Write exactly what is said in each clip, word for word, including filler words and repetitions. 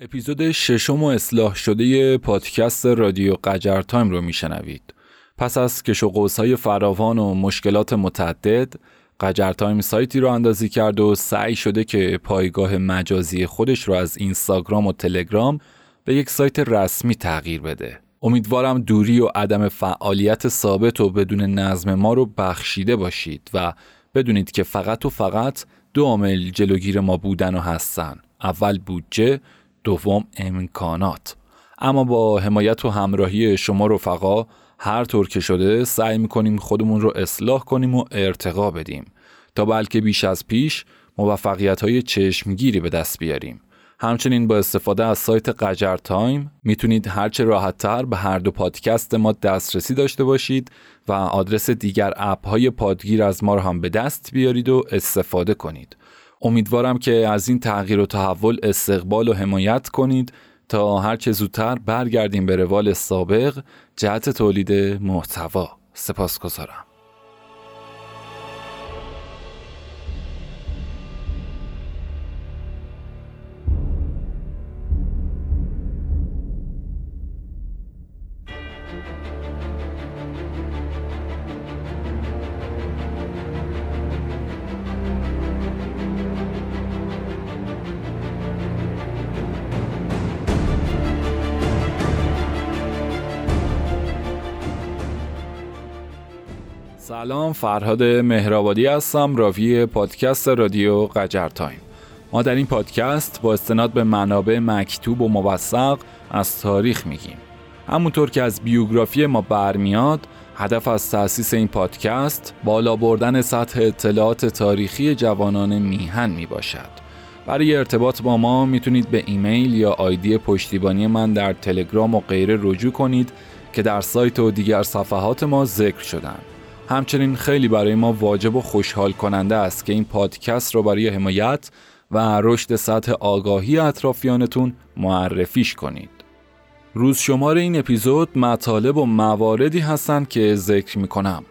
اپیزود ششم و اصلاح شده پادکست رادیو قجر تایم رو میشنوید. پس از کش و قوس‌های فراوان و مشکلات متعدد، قجر تایم سایتی رو اندازی کرد و سعی شده که پایگاه مجازی خودش رو از اینستاگرام و تلگرام به یک سایت رسمی تغییر بده. امیدوارم دوری و عدم فعالیت ثابت و بدون نظم ما رو بخشیده باشید و بدونید که فقط و فقط دو عامل جلوگیر ما بودن و هستن. اول بودجه، دوم امکانات. اما با حمایت و همراهی شما رفقا، هر طور که شده سعی میکنیم خودمون رو اصلاح کنیم و ارتقا بدیم تا بلکه بیش از پیش موفقیت‌های چشمگیری به دست بیاریم. همچنین با استفاده از سایت قجر تایم میتونید هرچه راحت‌تر به هر دو پادکست ما دسترسی داشته باشید و آدرس دیگر اپ‌های پادگیر از ما رو هم به دست بیارید و استفاده کنید. امیدوارم که از این تغییر و تحول استقبال و حمایت کنید تا هر چه زودتر برگردیم به روال سابق جهت تولید محتوا. سپاسگزارم. سلام، فرهاد مهرآبادی هستم، راوی پادکست رادیو قجر تایم. ما در این پادکست با استناد به منابع مکتوب و موثق از تاریخ میگیم. همونطور که از بیوگرافی ما برمیاد، هدف از تأسیس این پادکست بالا بردن سطح اطلاعات تاریخی جوانان میهن میباشد. برای ارتباط با ما میتونید به ایمیل یا آیدی پشتیبانی من در تلگرام و غیره رجوع کنید که در سایت و دیگر صفحات ما ذکر شدن. همچنین خیلی برای ما واجب و خوشحال کننده است که این پادکست رو برای حمایت و رشد سطح آگاهی اطرافیانتون معرفیش کنید. روز شمار این اپیزود مطالب و مواردی هستن که ذکر میکنم: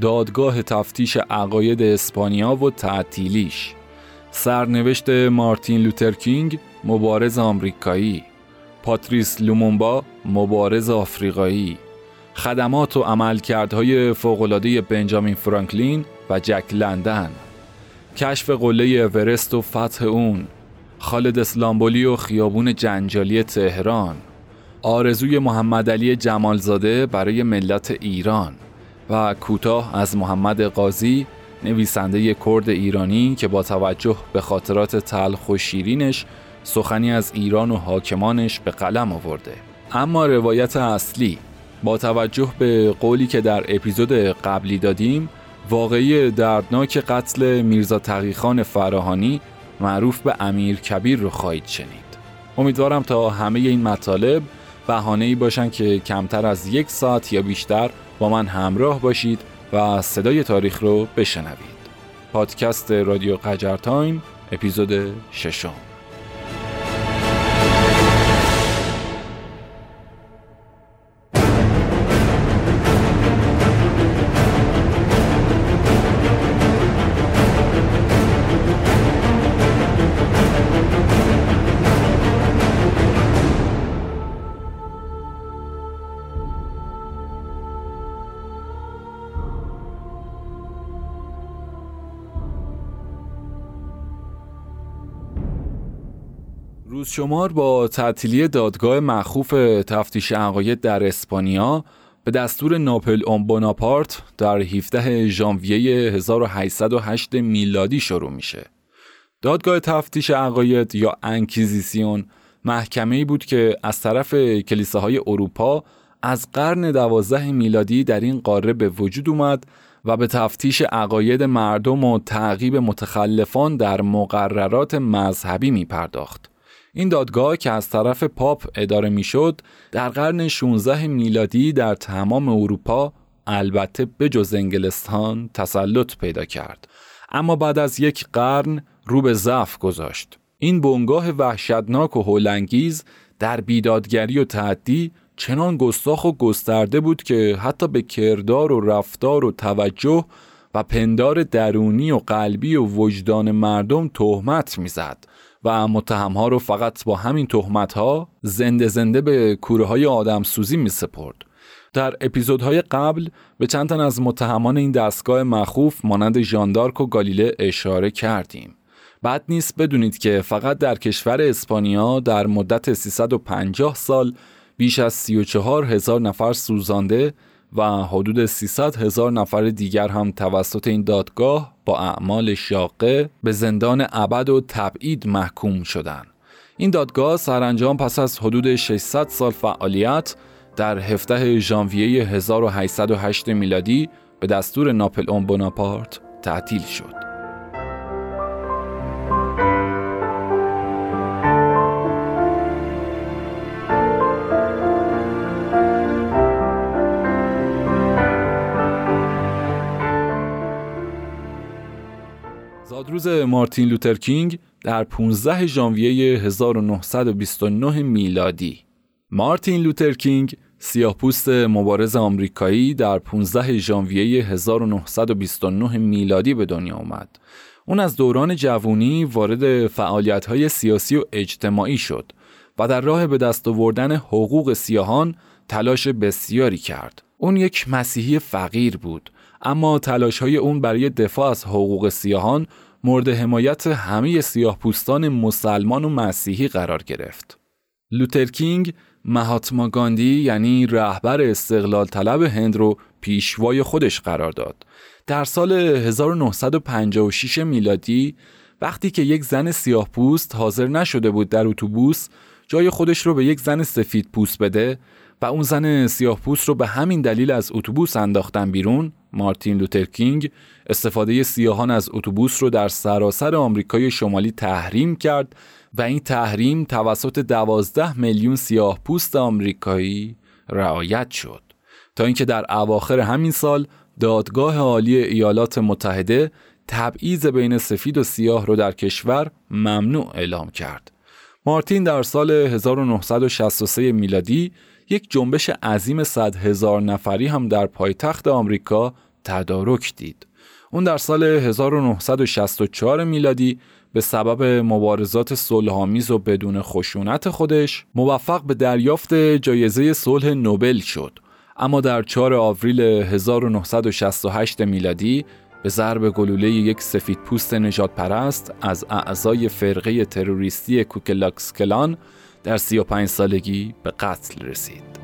دادگاه تفتیش عقاید اسپانیا و تعطیلیش، سرنوشت مارتین لوتر کینگ مبارز آمریکایی، پاتریس لومونبا مبارز آفریقایی، خدمات و عملکردهای فوق‌العاده بنجامین فرانکلین و جک لندن، کشف قله اورست و فتح اون، خالد اسلامبولی و خیابون جنجالی تهران، آرزوی محمد علی جمالزاده برای ملت ایران و کوتاه از محمد قاضی، نویسنده کرد ایرانی که با توجه به خاطرات تلخ و شیرینش سخنی از ایران و حاکمانش به قلم آورده. اما روایت اصلی با توجه به قولی که در اپیزود قبلی دادیم، واقعه دردناک قتل میرزا تقیخان فراهانی معروف به امیرکبیر رو خواهید شنید. امیدوارم تا همه این مطالب بهانه‌ای باشن که کمتر از یک ساعت یا بیشتر با من همراه باشید و صدای تاریخ رو بشنوید. پادکست رادیو قجر تایم، اپیزود ششم. شمار با تعطیلی دادگاه مخوف تفتیش عقاید در اسپانیا به دستور ناپلئون بناپارت در هفدهم ژانویه هزار و هشتصد و هشت میلادی شروع میشه. دادگاه تفتیش عقاید یا انکیزیسیون محکمه‌ای بود که از طرف کلیساهای اروپا از قرن دوازده میلادی در این قاره به وجود اومد و به تفتیش عقاید مردم و تعقیب متخلفان در مقررات مذهبی میپرداخت. این دادگاه که از طرف پاپ اداره میشد، در قرن شانزده میلادی در تمام اروپا، البته بجز انگلستان، تسلط پیدا کرد، اما بعد از یک قرن رو به ضعف گذاشت. این بنگاه وحشتناک و هولانگیز در بیدادگری و تعدی چنان گستاخ و گسترده بود که حتی به کردار و رفتار و توجه و پندار درونی و قلبی و وجدان مردم تهمت میزد و متهمها رو فقط با همین تهمت‌ها زنده زنده به کوره‌های آدمسوزی می‌سپرد. در اپیزودهای قبل به چند تن از متهمان این دستگاه مخوف مانند ژاندارک و گالیله اشاره کردیم. بد نیست بدونید که فقط در کشور اسپانیا در مدت سیصد و پنجاه سال بیش از سی و چهار هزار نفر سوزانده و حدود سیصد هزار نفر دیگر هم توسط این دادگاه با اعمال شاقه به زندان ابد و تبعید محکوم شدند. این دادگاه سرانجام پس از حدود ششصد سال فعالیت در هفده ژانویه هزار و هشتصد و هشت میلادی به دستور ناپلئون بناپارت تعطیل شد. زادروز مارتین لوتر کینگ در پانزده ژانویه هزار و نهصد و بیست و نه میلادی. مارتین لوتر کینگ سیاه‌پوست مبارز آمریکایی در پانزده ژانویه هزار و نهصد و بیست و نه میلادی به دنیا آمد. اون از دوران جوانی وارد فعالیت‌های سیاسی و اجتماعی شد و در راه به دست آوردن حقوق سیاهان تلاش بسیاری کرد. اون یک مسیحی فقیر بود، اما تلاش‌های اون برای دفاع از حقوق سیاهان مورد حمایت همه سیاه‌پوستان مسلمان و مسیحی قرار گرفت. لوتر کینگ مهاتما گاندی یعنی رهبر استقلال طلب هند رو پیشوای خودش قرار داد. در سال هزار و نهصد و پنجاه و شش میلادی وقتی که یک زن سیاه‌پوست حاضر نشده بود در اتوبوس جای خودش رو به یک زن سفیدپوست بده و اون زن سیاه‌پوست رو به همین دلیل از اتوبوس انداختن بیرون، مارتین لوتر کینگ استفاده سیاهان از اتوبوس رو در سراسر آمریکای شمالی تحریم کرد و این تحریم توسط دوازده میلیون سیاه‌پوست آمریکایی رعایت شد تا اینکه در اواخر همین سال دادگاه عالی ایالات متحده تبعیض بین سفید و سیاه رو در کشور ممنوع اعلام کرد. مارتین در سال هزار و نهصد و شصت و سه میلادی یک جنبش عظیم صد هزار نفری هم در پایتخت آمریکا تدارک دید. اون در سال هزار و نهصد و شصت و چهار میلادی به سبب مبارزات صلح‌آمیز و بدون خشونت خودش موفق به دریافت جایزه صلح نوبل شد. اما در چهارم آوریل هزار و نهصد و شصت و هشت میلادی به ضرب گلوله یک سفیدپوست نژادپرست از اعضای فرقه تروریستی کوکلکس کلان در سی و پنج سالگی به قتل رسید.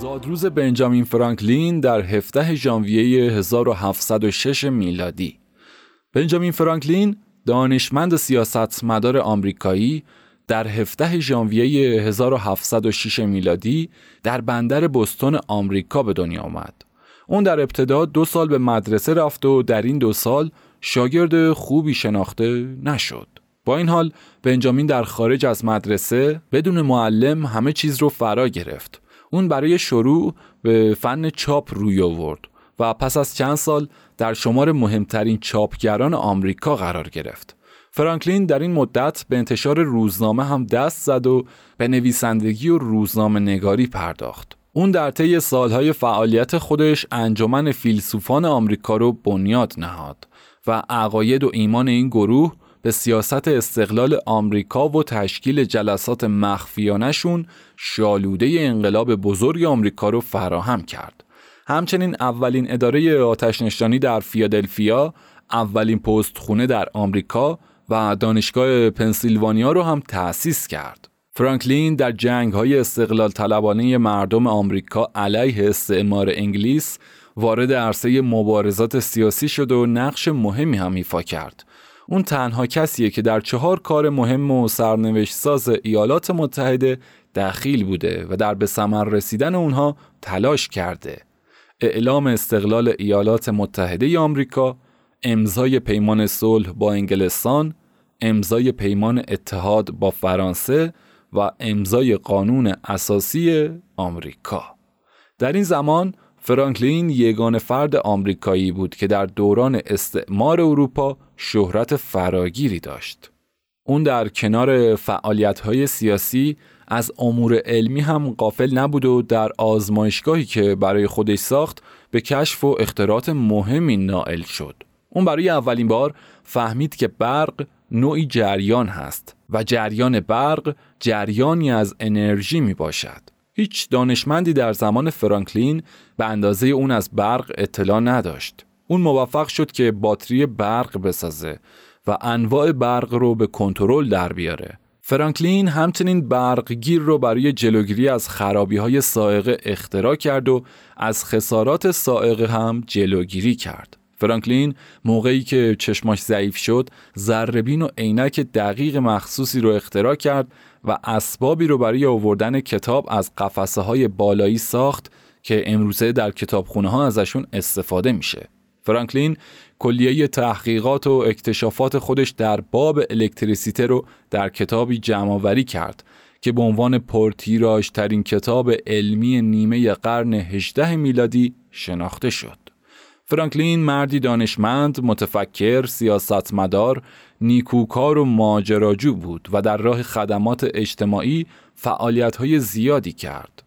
زادروز بنجامین فرانکلین در هفده ژانویه هزار و هفتصد و شش میلادی. بنجامین فرانکلین دانشمند سیاستمدار آمریکایی در هفده ژانویه هزار و هفتصد و شش میلادی در بندر بوستون آمریکا به دنیا آمد. اون در ابتدا دو سال به مدرسه رفت و در این دو سال شاگرد خوبی شناخته نشد. با این حال بنجامین در خارج از مدرسه بدون معلم همه چیز رو فرا گرفت. اون برای شروع به فن چاپ روی آورد و پس از چند سال در شمار مهمترین چاپگران آمریکا قرار گرفت. فرانکلین در این مدت به انتشار روزنامه هم دست زد و به نویسندگی و روزنامه نگاری پرداخت. اون در طی سالهای فعالیت خودش انجمن فیلسوفان آمریکا رو بنیاد نهاد و عقاید و ایمان این گروه به سیاست استقلال آمریکا و تشکیل جلسات مخفیانشون شالوده انقلاب بزرگ آمریکا رو فراهم کرد. همچنین اولین اداره آتش‌نشانی در فیلادلفیا، اولین پستخونه در آمریکا و دانشگاه پنسیلوانیا رو هم تأسیس کرد. فرانکلین در جنگ‌های استقلال طلبانه مردم آمریکا علیه استعمار انگلیس وارد عرصه مبارزات سیاسی شد و نقش مهمی هم ایفا کرد. اون تنها کسیه که در چهار کار مهم و سرنوشت‌ساز ایالات متحده دخیل بوده و در به ثمر رسیدن اونها تلاش کرده: اعلام استقلال ایالات متحده آمریکا، امضای پیمان صلح با انگلستان، امضای پیمان اتحاد با فرانسه و امضای قانون اساسی آمریکا. در این زمان فرانکلین یگانه فرد آمریکایی بود که در دوران استعمار اروپا شهرت فراگیری داشت. اون در کنار فعالیت‌های سیاسی از امور علمی هم غافل نبود و در آزمایشگاهی که برای خودش ساخت به کشف و اختراعات مهمی نائل شد. اون برای اولین بار فهمید که برق نوعی جریان هست و جریان برق جریانی از انرژی می باشد. هیچ دانشمندی در زمان فرانکلین به اندازه اون از برق اطلاع نداشت. اون موفق شد که باتری برق بسازه و انواع برق رو به کنترل در بیاره. فرانکلین همچنین برقگیر رو برای جلوگیری از خرابی‌های صاعقه اختراع کرد و از خسارات صاعقه هم جلوگیری کرد. فرانکلین موقعی که چشماش ضعیف شد، ذره‌بین و عینک دقیق مخصوصی رو اختراع کرد و اسبابی رو برای آوردن کتاب از قفسه‌های بالایی ساخت که امروزه در کتابخونه‌ها ازشون استفاده میشه. فرانکلین کلیه تحقیقات و اکتشافات خودش در باب الکتریسیته رو در کتابی جمع‌آوری کرد که به عنوان پرتیراژترین کتاب علمی نیمه قرن هجدهم میلادی شناخته شد. فرانکلین مردی دانشمند، متفکر، سیاستمدار، نیکوکار و ماجراجو بود و در راه خدمات اجتماعی فعالیت‌های زیادی کرد.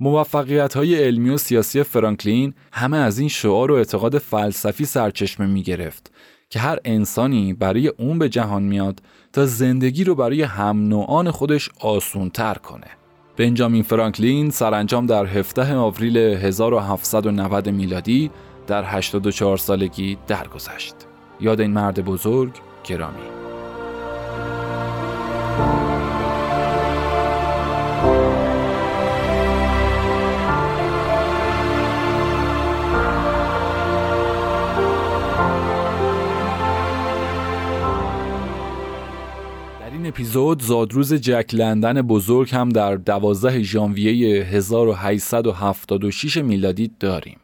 موفقیت‌های علمی و سیاسی فرانکلین همه از این شعار و اعتقاد فلسفی سرچشمه می‌گرفت که هر انسانی برای اون به جهان میاد تا زندگی رو برای هم نوعان خودش آسان‌تر کنه. بنجامین فرانکلین سرانجام در هفدهم آوریل هزار و هفتصد و نود میلادی در هشتاد و چهار سالگی درگذشت. یاد این مرد بزرگ گرامی. اپیزود زادروز جک لندن بزرگ هم در دوازدهم ژانویه هزار و هشتصد و هفتاد و شش میلادی داریم.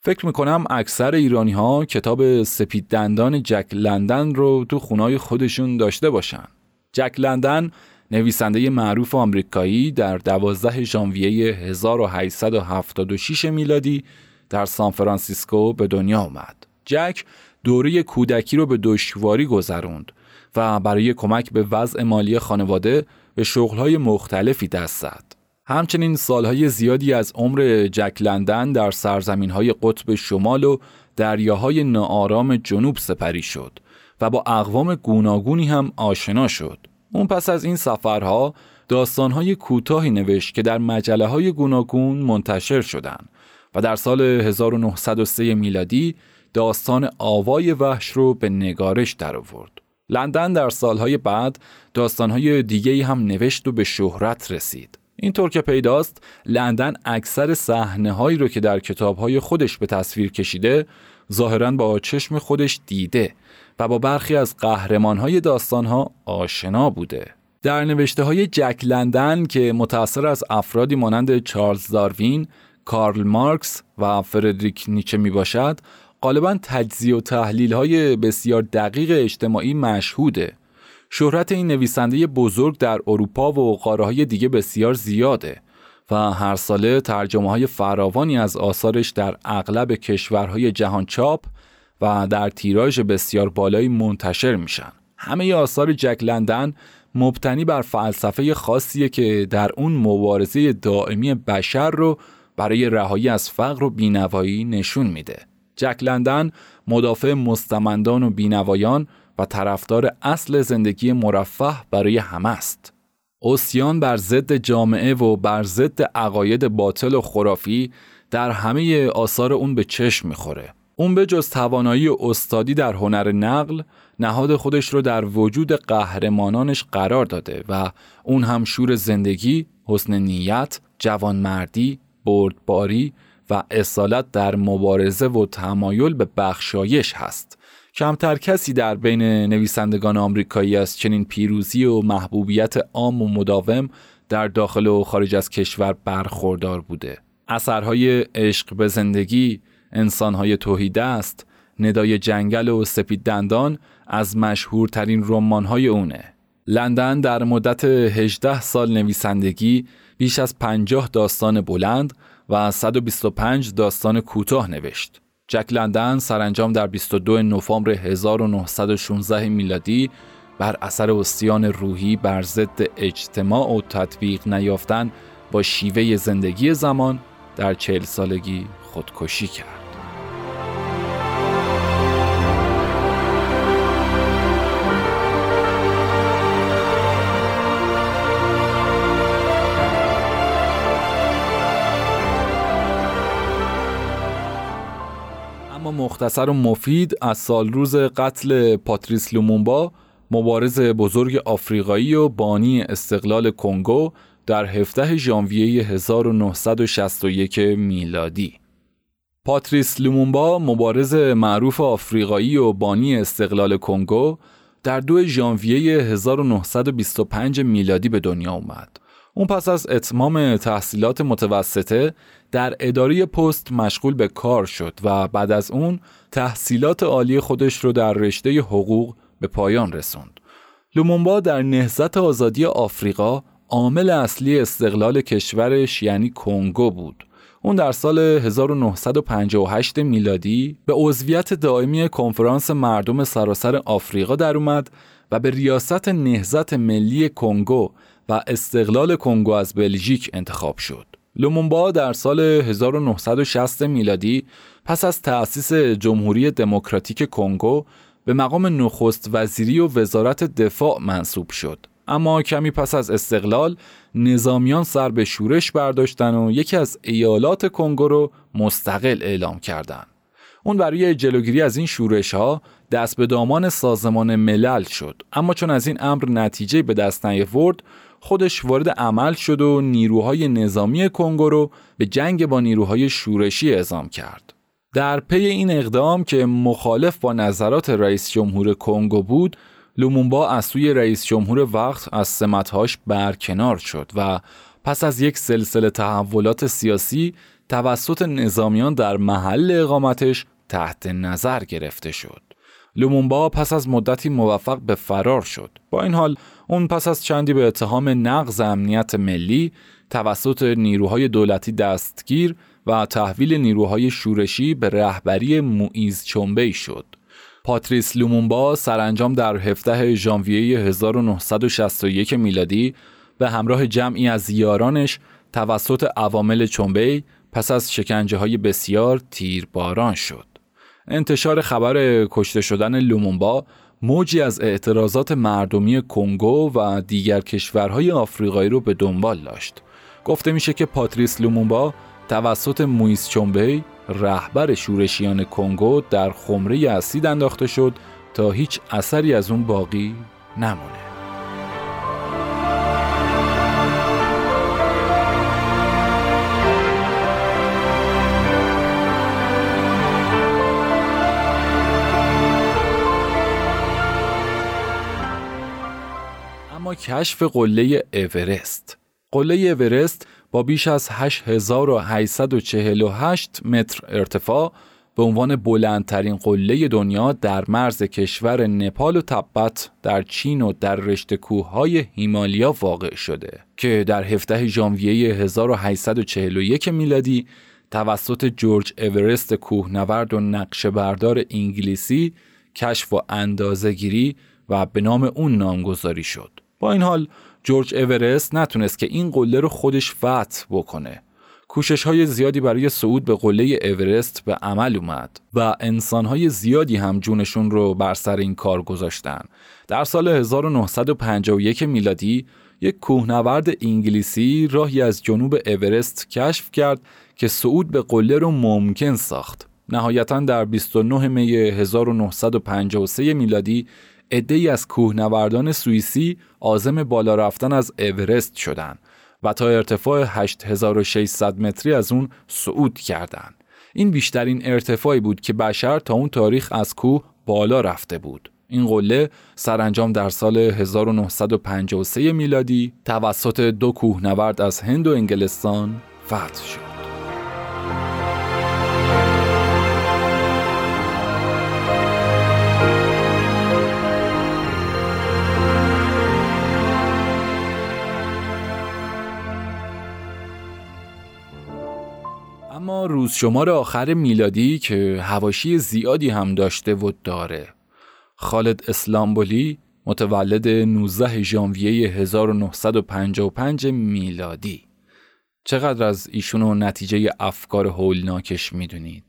فکر میکنم اکثر ایرانی ها کتاب سپید دندان جک لندن رو تو خونای خودشون داشته باشن. جک لندن نویسنده معروف آمریکایی در دوازدهم ژانویه هزار و هشتصد و هفتاد و شش میلادی در سان فرانسیسکو به دنیا اومد. جک دوره کودکی رو به دشواری گذروند و برای کمک به وضع مالی خانواده به شغل‌های مختلفی دست زد. همچنین سالهای زیادی از عمر جک لندن در سرزمین‌های قطب شمال و دریاهای ناآرام جنوب سپری شد و با اقوام گوناگونی هم آشنا شد. اون پس از این سفرها داستان‌های کوتاهی نوشت که در مجله‌های گوناگون منتشر شدند و در سال هزار و نهصد و سه میلادی داستان آوای وحش رو به نگارش درآورد. لندن در سالهای بعد داستانهای دیگه‌ای هم نوشت و به شهرت رسید. اینطور که پیداست لندن اکثر صحنه‌هایی رو که در کتاب‌های خودش به تصویر کشیده ظاهراً با چشم خودش دیده و با برخی از قهرمان‌های داستان‌ها آشنا بوده. در نوشته‌های جک لندن که متأثر از افرادی مانند چارلز داروین، کارل مارکس و فردریک نیچه میباشد، غالباً تجزیه و تحلیل‌های بسیار دقیق اجتماعی مشهوده. شهرت این نویسنده بزرگ در اروپا و قاره‌های دیگه بسیار زیاده و هر ساله ترجمه‌های فراوانی از آثارش در اغلب کشورهای جهان چاپ و در تیراژ بسیار بالایی منتشر میشن. همه آثار جک لندن مبتنی بر فلسفه خاصیه که در اون مبارزه دائمی بشر رو برای رهایی از فقر و بینوایی نشون میده. جک لندن مدافع مستمندان و بینوایان و طرفدار اصل زندگی مرفه برای همه است. عصیان بر ضد جامعه و بر ضد عقاید باطل و خرافی در همه آثار اون به چشم میخوره. اون به جز توانایی استادی در هنر نقل، نهاد خودش رو در وجود قهرمانانش قرار داده و اون هم شور زندگی، حسن نیت، جوانمردی، بردباری و اصالت در مبارزه و تمایل به بخشایش هست. کمتر کسی در بین نویسندگان آمریکایی از چنین پیروزی و محبوبیت عام و مداوم در داخل و خارج از کشور برخوردار بوده. اثرهای عشق به زندگی، انسانهای توحیدست، ندای جنگل و سپید دندان از مشهورترین رمانهای اونه. لندن در مدت هجده سال نویسندگی بیش از پنجاه داستان بلند و صد و بیست و پنج داستان کوتاه نوشت. جک لندن سرانجام در بیست و دوم نوامبر هزار و نهصد و شانزده میلادی بر اثر عصیان روحی بر ضد اجتماع و تطبیق نیافتن با شیوه زندگی زمان در چهل سالگی خودکشی کرد. مختصر و مفید از سالروز قتل پاتریس لومونبا، مبارز بزرگ آفریقایی و بانی استقلال کنگو در هفدهم ژانویه هزار و نهصد و شصت و یک میلادی. پاتریس لومونبا، مبارز معروف آفریقایی و بانی استقلال کنگو، در دوم ژانویه هزار و نهصد و بیست و پنج میلادی به دنیا آمد. اون پس از اتمام تحصیلات متوسطه در اداره پست مشغول به کار شد و بعد از اون تحصیلات عالی خودش رو در رشته حقوق به پایان رسوند. لومونبا در نهضت آزادی آفریقا عامل اصلی استقلال کشورش یعنی کنگو بود. اون در سال هزار و نهصد و پنجاه و هشت میلادی به عضویت دائمی کنفرانس مردم سراسر آفریقا در اومد و به ریاست نهضت ملی کنگو و استقلال کنگو از بلژیک انتخاب شد. لومونبا در سال هزار و نهصد و شصت میلادی پس از تأسیس جمهوری دموکراتیک کنگو به مقام نخست وزیری و وزارت دفاع منصوب شد. اما کمی پس از استقلال نظامیان سر به شورش برداشتن و یکی از ایالات کنگو رو مستقل اعلام کردند. اون برای جلوگیری از این شورش‌ها دست به دامان سازمان ملل شد، اما چون از این امر نتیجه به دست نیاورد خودش وارد عمل شد و نیروهای نظامی کنگو رو به جنگ با نیروهای شورشی اعزام کرد. در پی این اقدام که مخالف با نظرات رئیس جمهور کنگو بود، لومونبا از سوی رئیس جمهور وقت از سمت‌هاش برکنار شد و پس از یک سلسله تحولات سیاسی توسط نظامیان در محل اقامتش تحت نظر گرفته شد. لومونبا پس از مدتی موفق به فرار شد. با این حال اون پس از چندی به اتهام نقض امنیت ملی توسط نیروهای دولتی دستگیر و تحویل نیروهای شورشی به رهبری موئیز چومبه شد. پاتریس لومونبا سرانجام در هفدهم ژانویه هزار و نهصد و شصت و یک میلادی به همراه جمعی از یارانش توسط عوامل چومبه پس از شکنجه های بسیار تیرباران شد. انتشار خبر کشته شدن لومونبا موجی از اعتراضات مردمی کنگو و دیگر کشورهای آفریقایی رو به دنبال داشت. گفته میشه که پاتریس لومونبا توسط موئیز چومبه رهبر شورشیان کنگو در خمره اسید انداخته شد تا هیچ اثری از اون باقی نمونه. کشف قله اورست. قله اورست با بیش از هشت هزار و هشتصد و چهل و هشت متر ارتفاع به عنوان بلندترین قله دنیا در مرز کشور نپال و تبت در چین و در رشته کوههای هیمالیا واقع شده که در هفدهم ژانویه هزار و هشتصد و چهل و یک میلادی توسط جورج اورست کوهنورد و نقشه‌بردار انگلیسی کشف و اندازه‌گیری و به نام اون نامگذاری شد. با این حال جورج اورست نتونست که این قله رو خودش فتح بکنه. کوشش‌های زیادی برای صعود به قله اورست به عمل اومد و انسان‌های زیادی هم جونشون رو بر سر این کار گذاشتن. در سال هزار و نهصد و پنجاه و یک میلادی یک کوهنورد انگلیسی راهی از جنوب اورست کشف کرد که صعود به قله رو ممکن ساخت. نهایتاً در بیست و نهم می هزار و نهصد و پنجاه و سه میلادی عده‌ای از کوهنوردان سوئیسی عازم بالا رفتن از اورست شدند و تا ارتفاع هشت هزار و ششصد متری از اون صعود کردند. این بیشترین ارتفاعی بود که بشر تا اون تاریخ از کوه بالا رفته بود. این قله سرانجام در سال هزار و نهصد و پنجاه و سه میلادی توسط دو کوهنورد از هند و انگلستان فتح شد. اما روز شمار آخر میلادی که حواشی زیادی هم داشته و داره. خالد اسلامبولی متولد نوزدهم ژانویه هزار و نهصد و پنجاه و پنج میلادی. چقدر از ایشون و نتیجه افکار هولناکش میدونید؟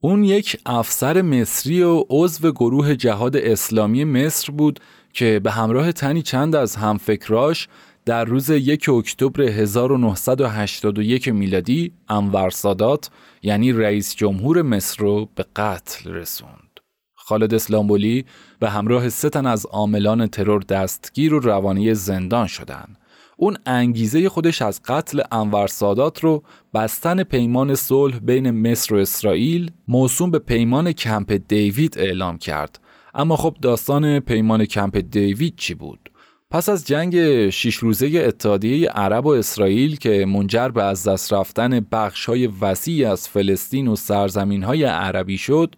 اون یک افسر مصری و عضو گروه جهاد اسلامی مصر بود که به همراه تنی چند از همفکراش در روز یکم اکتبر هزار و نهصد و هشتاد و یک میلادی انور سادات یعنی رئیس جمهور مصر رو به قتل رسوند. خالد اسلامبولی به همراه سه تن از عاملان ترور دستگیر و روانی زندان شدند. اون انگیزه خودش از قتل انور سادات رو بستن پیمان صلح بین مصر و اسرائیل موسوم به پیمان کمپ دیوید اعلام کرد. اما خب داستان پیمان کمپ دیوید چی بود؟ پس از جنگ شش روزه اتحادیه عرب و اسرائیل که منجر به از دست رفتن بخش‌های وسیع از فلسطین و سرزمین‌های عربی شد،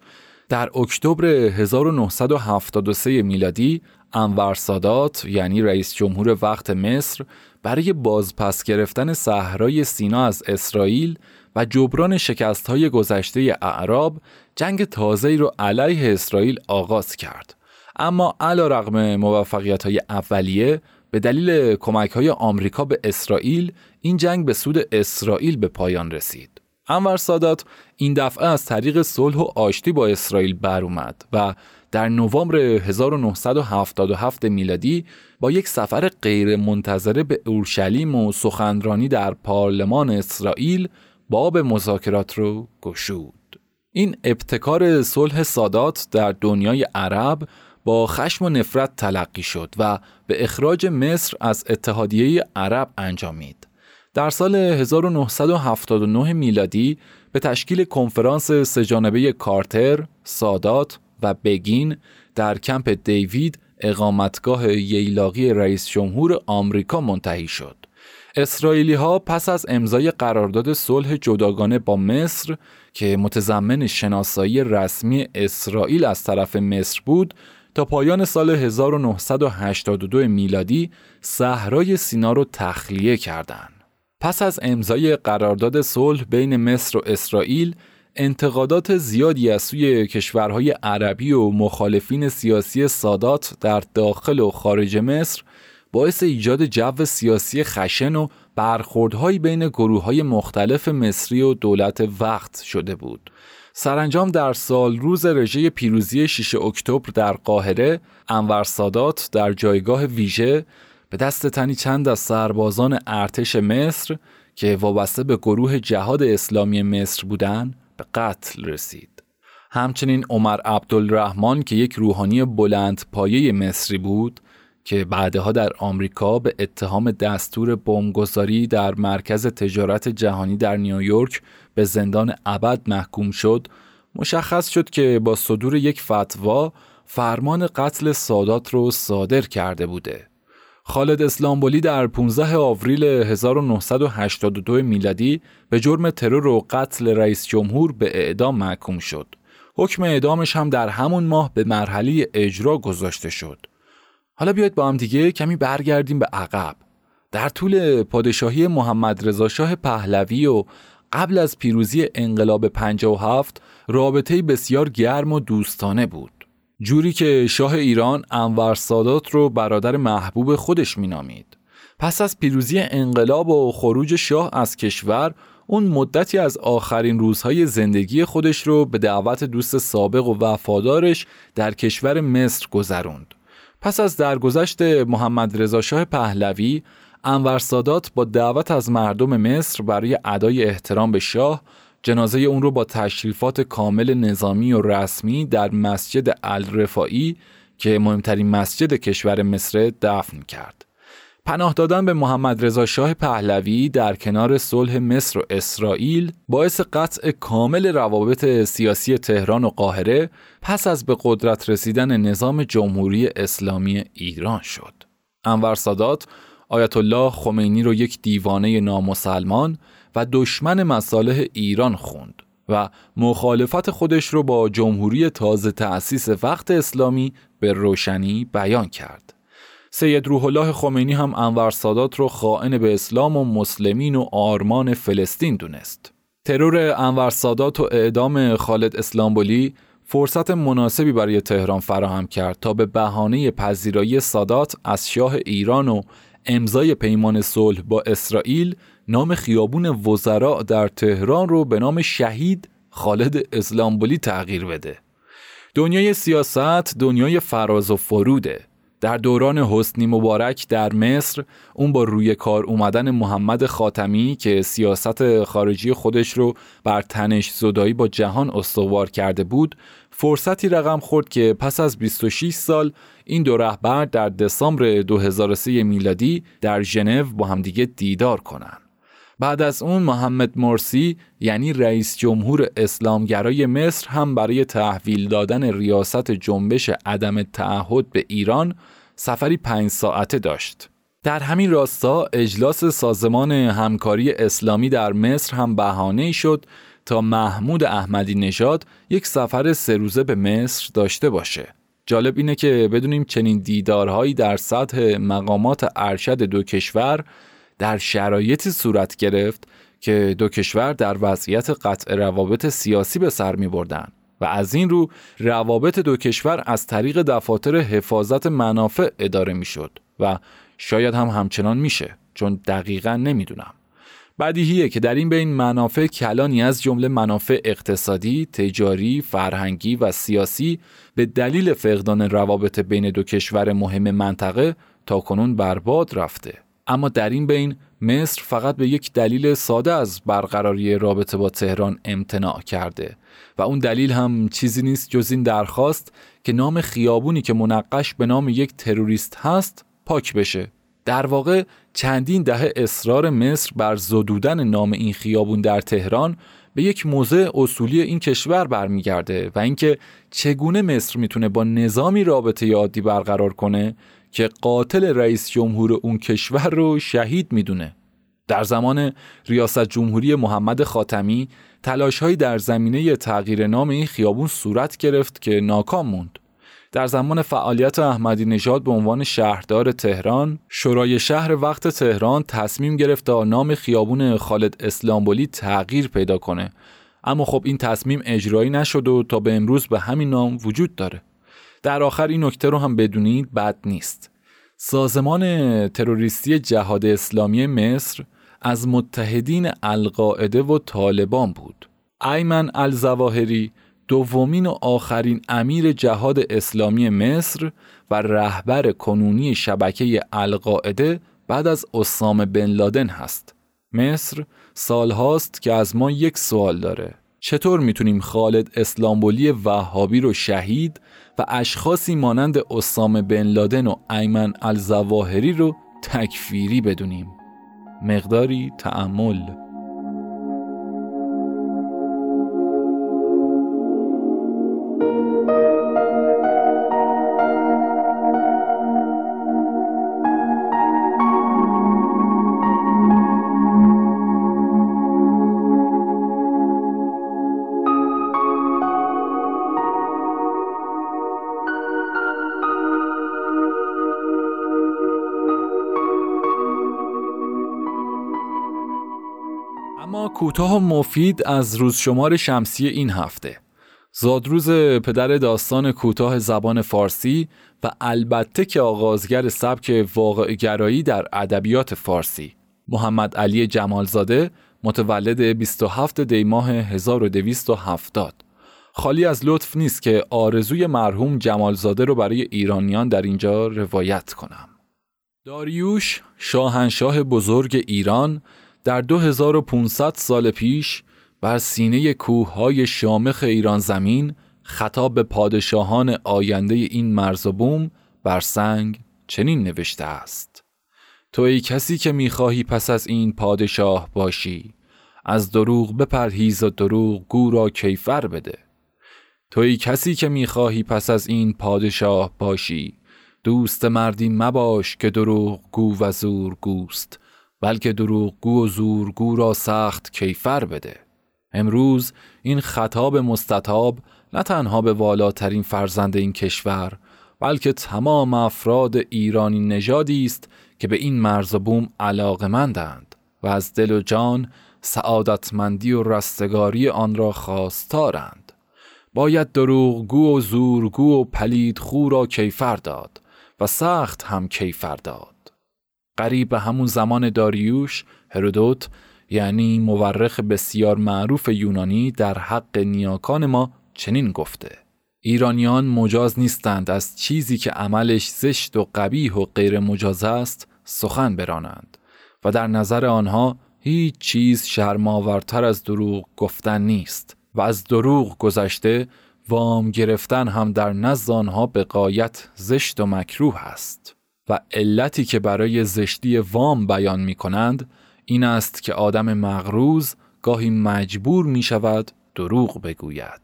در اکتبر هزار و نهصد و هفتاد و سه میلادی انور سادات یعنی رئیس جمهور وقت مصر برای بازپس گرفتن صحرای سینا از اسرائیل و جبران شکست‌های گذشته اعراب جنگ تازه‌ای را علیه اسرائیل آغاز کرد. اما علیرغم موفقیت‌های اولیه به دلیل کمک‌های آمریکا به اسرائیل این جنگ به سود اسرائیل به پایان رسید. انور سادات این دفعه از طریق صلح و آشتی با اسرائیل بر اومد و در نوامبر هزار و نهصد و هفتاد و هفت میلادی با یک سفر غیرمنتظره به اورشلیم و سخنرانی در پارلمان اسرائیل باب مذاکرات رو گشود. این ابتکار صلح سادات در دنیای عرب با خشم و نفرت تلقی شد و به اخراج مصر از اتحادیه عرب انجامید. در سال هزار و نهصد و هفتاد و نه میلادی به تشکیل کنفرانس سه‌جانبه کارتر، سادات و بگین در کمپ دیوید اقامتگاه ییلاقی رئیس جمهور آمریکا منتهی شد. اسرائیلی ها پس از امضای قرارداد صلح جداگانه با مصر که متضمن شناسایی رسمی اسرائیل از طرف مصر بود، تا پایان سال هزار و نهصد و هشتاد و دو میلادی صحرای سینا رو تخلیه کردند. پس از امضای قرارداد صلح بین مصر و اسرائیل، انتقادات زیادی از سوی کشورهای عربی و مخالفین سیاسی سادات در داخل و خارج مصر باعث ایجاد جو سیاسی خشن و برخوردهایی بین گروه‌های مختلف مصری و دولت وقت شده بود. سرانجام در سال روز رژه پیروزی ششم اکتبر در قاهره، انور سادات در جایگاه ویژه به دست تنی چند از سربازان ارتش مصر که وابسته به گروه جهاد اسلامی مصر بودند به قتل رسید. همچنین عمر عبدالرحمن که یک روحانی بلندپایه مصری بود که بعدها در آمریکا به اتهام دستور بمبگذاری در مرکز تجارت جهانی در نیویورک به زندان ابد محکوم شد، مشخص شد که با صدور یک فتوا فرمان قتل سادات رو صادر کرده بوده. خالد اسلامبولی در پانزدهم آوریل هزار و نهصد و هشتاد و دو میلادی به جرم ترور و قتل رئیس جمهور به اعدام محکوم شد. حکم اعدامش هم در همون ماه به مرحله اجرا گذاشته شد. حالا بیایید با هم دیگه کمی برگردیم به عقب. در طول پادشاهی محمد رضا شاه پهلوی و قبل از پیروزی انقلاب پنجاه و هفت رابطه‌ای بسیار گرم و دوستانه بود. جوری که شاه ایران انور سادات رو برادر محبوب خودش مینامید. پس از پیروزی انقلاب و خروج شاه از کشور، اون مدتی از آخرین روزهای زندگی خودش رو به دعوت دوست سابق و وفادارش در کشور مصر گذروند. پس از درگذشت محمد رضا شاه پهلوی، انور سادات با دعوت از مردم مصر برای ادای احترام به شاه، جنازه اون رو با تشریفات کامل نظامی و رسمی در مسجد الرفاعی که مهمترین مسجد کشور مصر دفن کرد. پناه دادن به محمد رضا شاه پهلوی در کنار صلح مصر و اسرائیل باعث قطع کامل روابط سیاسی تهران و قاهره پس از به قدرت رسیدن نظام جمهوری اسلامی ایران شد. انور سادات آیت الله خمینی رو یک دیوانه نامسلمان و دشمن مصالح ایران خوند و مخالفت خودش رو با جمهوری تازه تأسیس وقت اسلامی به روشنی بیان کرد. سید روح الله خمینی هم انور سادات رو خائن به اسلام و مسلمین و آرمان فلسطین دونست. ترور انور سادات و اعدام خالد اسلامبولی فرصت مناسبی برای تهران فراهم کرد تا به بهانه پذیرایی سادات از شاه ایران و امضای پیمان صلح با اسرائیل نام خیابون وزراء در تهران رو به نام شهید خالد اسلامبولی تغییر بده. دنیای سیاست دنیای فراز و فروده. در دوران حسنی مبارک در مصر اون با روی کار اومدن محمد خاتمی که سیاست خارجی خودش رو بر تنش زدایی با جهان استوار کرده بود فرصتی رقم خورد که پس از بیست و شش سال این دو رهبر در دسامبر دو هزار و سه میلادی در ژنو با همدیگه دیدار کنن. بعد از اون محمد مرسی یعنی رئیس جمهور اسلامگرای مصر هم برای تحویل دادن ریاست جنبش عدم تعهد به ایران سفری پنج ساعته داشت. در همین راستا اجلاس سازمان همکاری اسلامی در مصر هم بهانه‌ای شد تا محمود احمدی نژاد یک سفر سه روزه به مصر داشته باشه. جالب اینه که بدونیم چنین دیدارهایی در سطح مقامات ارشد دو کشور در شرایطی صورت گرفت که دو کشور در وضعیت قطع روابط سیاسی به سر می بردن و از این رو روابط دو کشور از طریق دفاتر حفاظت منافع اداره می شد و شاید هم همچنان می شه چون دقیقاً نمی دونم. بدیهیه که در این بین منافع کلانی از جمله منافع اقتصادی، تجاری، فرهنگی و سیاسی به دلیل فقدان روابط بین دو کشور مهم منطقه تاکنون برباد رفته. اما در این بین مصر فقط به یک دلیل ساده از برقراری رابطه با تهران امتناع کرده و اون دلیل هم چیزی نیست جز این درخواست که نام خیابونی که منقش به نام یک تروریست هست پاک بشه. در واقع چندین دهه اصرار مصر بر زدودن نام این خیابون در تهران به یک موزه اصولی این کشور برمیگرده و اینکه چگونه مصر میتونه با نظامی رابطه عادی برقرار کنه که قاتل رئیس جمهور اون کشور رو شهید میدونه. در زمان ریاست جمهوری محمد خاتمی تلاش‌هایی در زمینه تغییر نام این خیابون صورت گرفت که ناکام موند. در زمان فعالیت احمدی نژاد به عنوان شهردار تهران، شورای شهر وقت تهران تصمیم گرفت تا نام خیابون خالد اسلامبولی تغییر پیدا کنه. اما خب این تصمیم اجرایی نشد و تا به امروز به همین نام وجود داره. در آخر این نکته رو هم بدونید بد نیست. سازمان تروریستی جهاد اسلامی مصر از متحدین القاعده و طالبان بود. ایمن الزواهری دومین و آخرین امیر جهاد اسلامی مصر و رهبر کنونی شبکه القاعده بعد از اسامه بن لادن هست. مصر سالهاست که از ما یک سوال داره. چطور میتونیم خالد اسلامبولی وهابی رو شهید و اشخاصی مانند اسامه بن لادن و ایمن الزواهری رو تکفیری بدونیم؟ مقداری تأمل. کوتاه و مفید از روز شمار شمسی این هفته. زادروز پدر داستان کوتاه زبان فارسی و البته که آغازگر سبک واقع‌گرایی در ادبیات فارسی، محمد علی جمالزاده، متولد بیست و هفتم دی ماه هزار و دویست و هفتاد. خالی از لطف نیست که آرزوی مرحوم جمالزاده رو برای ایرانیان در اینجا روایت کنم. داریوش، شاهنشاه بزرگ ایران، در دو هزار و پانصد سال پیش بر سینه کوههای شامخ ایران زمین خطاب به پادشاهان آینده این مرز و بوم بر سنگ چنین نوشته است: تو ای کسی که میخواهی پس از این پادشاه باشی، از دروغ بپرهیز و دروغ گو را کیفر بده. تو ای کسی که میخواهی پس از این پادشاه باشی، دوست مردی مباش که دروغ گو و زور گوست، بلکه دروغگو و زورگو را سخت کیفر بده. امروز این خطاب مستطاب نه تنها به والاترین فرزند این کشور، بلکه تمام افراد ایرانی نژادی است که به این مرز و بوم علاقه‌مندند و از دل و جان سعادتمندی و رستگاری آن را خواستارند. باید دروغگو و زورگو و پلیدخو را کیفر داد و سخت هم کیفر داد. قریب به همون زمان داریوش، هرودوت یعنی مورخ بسیار معروف یونانی در حق نیاکان ما چنین گفته: ایرانیان مجاز نیستند از چیزی که عملش زشت و قبیح و غیر مجاز است سخن برانند و در نظر آنها هیچ چیز شرم‌آورتر از دروغ گفتن نیست و از دروغ گذشته وام گرفتن هم در نزد آنها به غایت زشت و مکروه است و علتی که برای زشتی وام بیان می کنند این است که آدم مغرور گاهی مجبور می شود دروغ بگوید.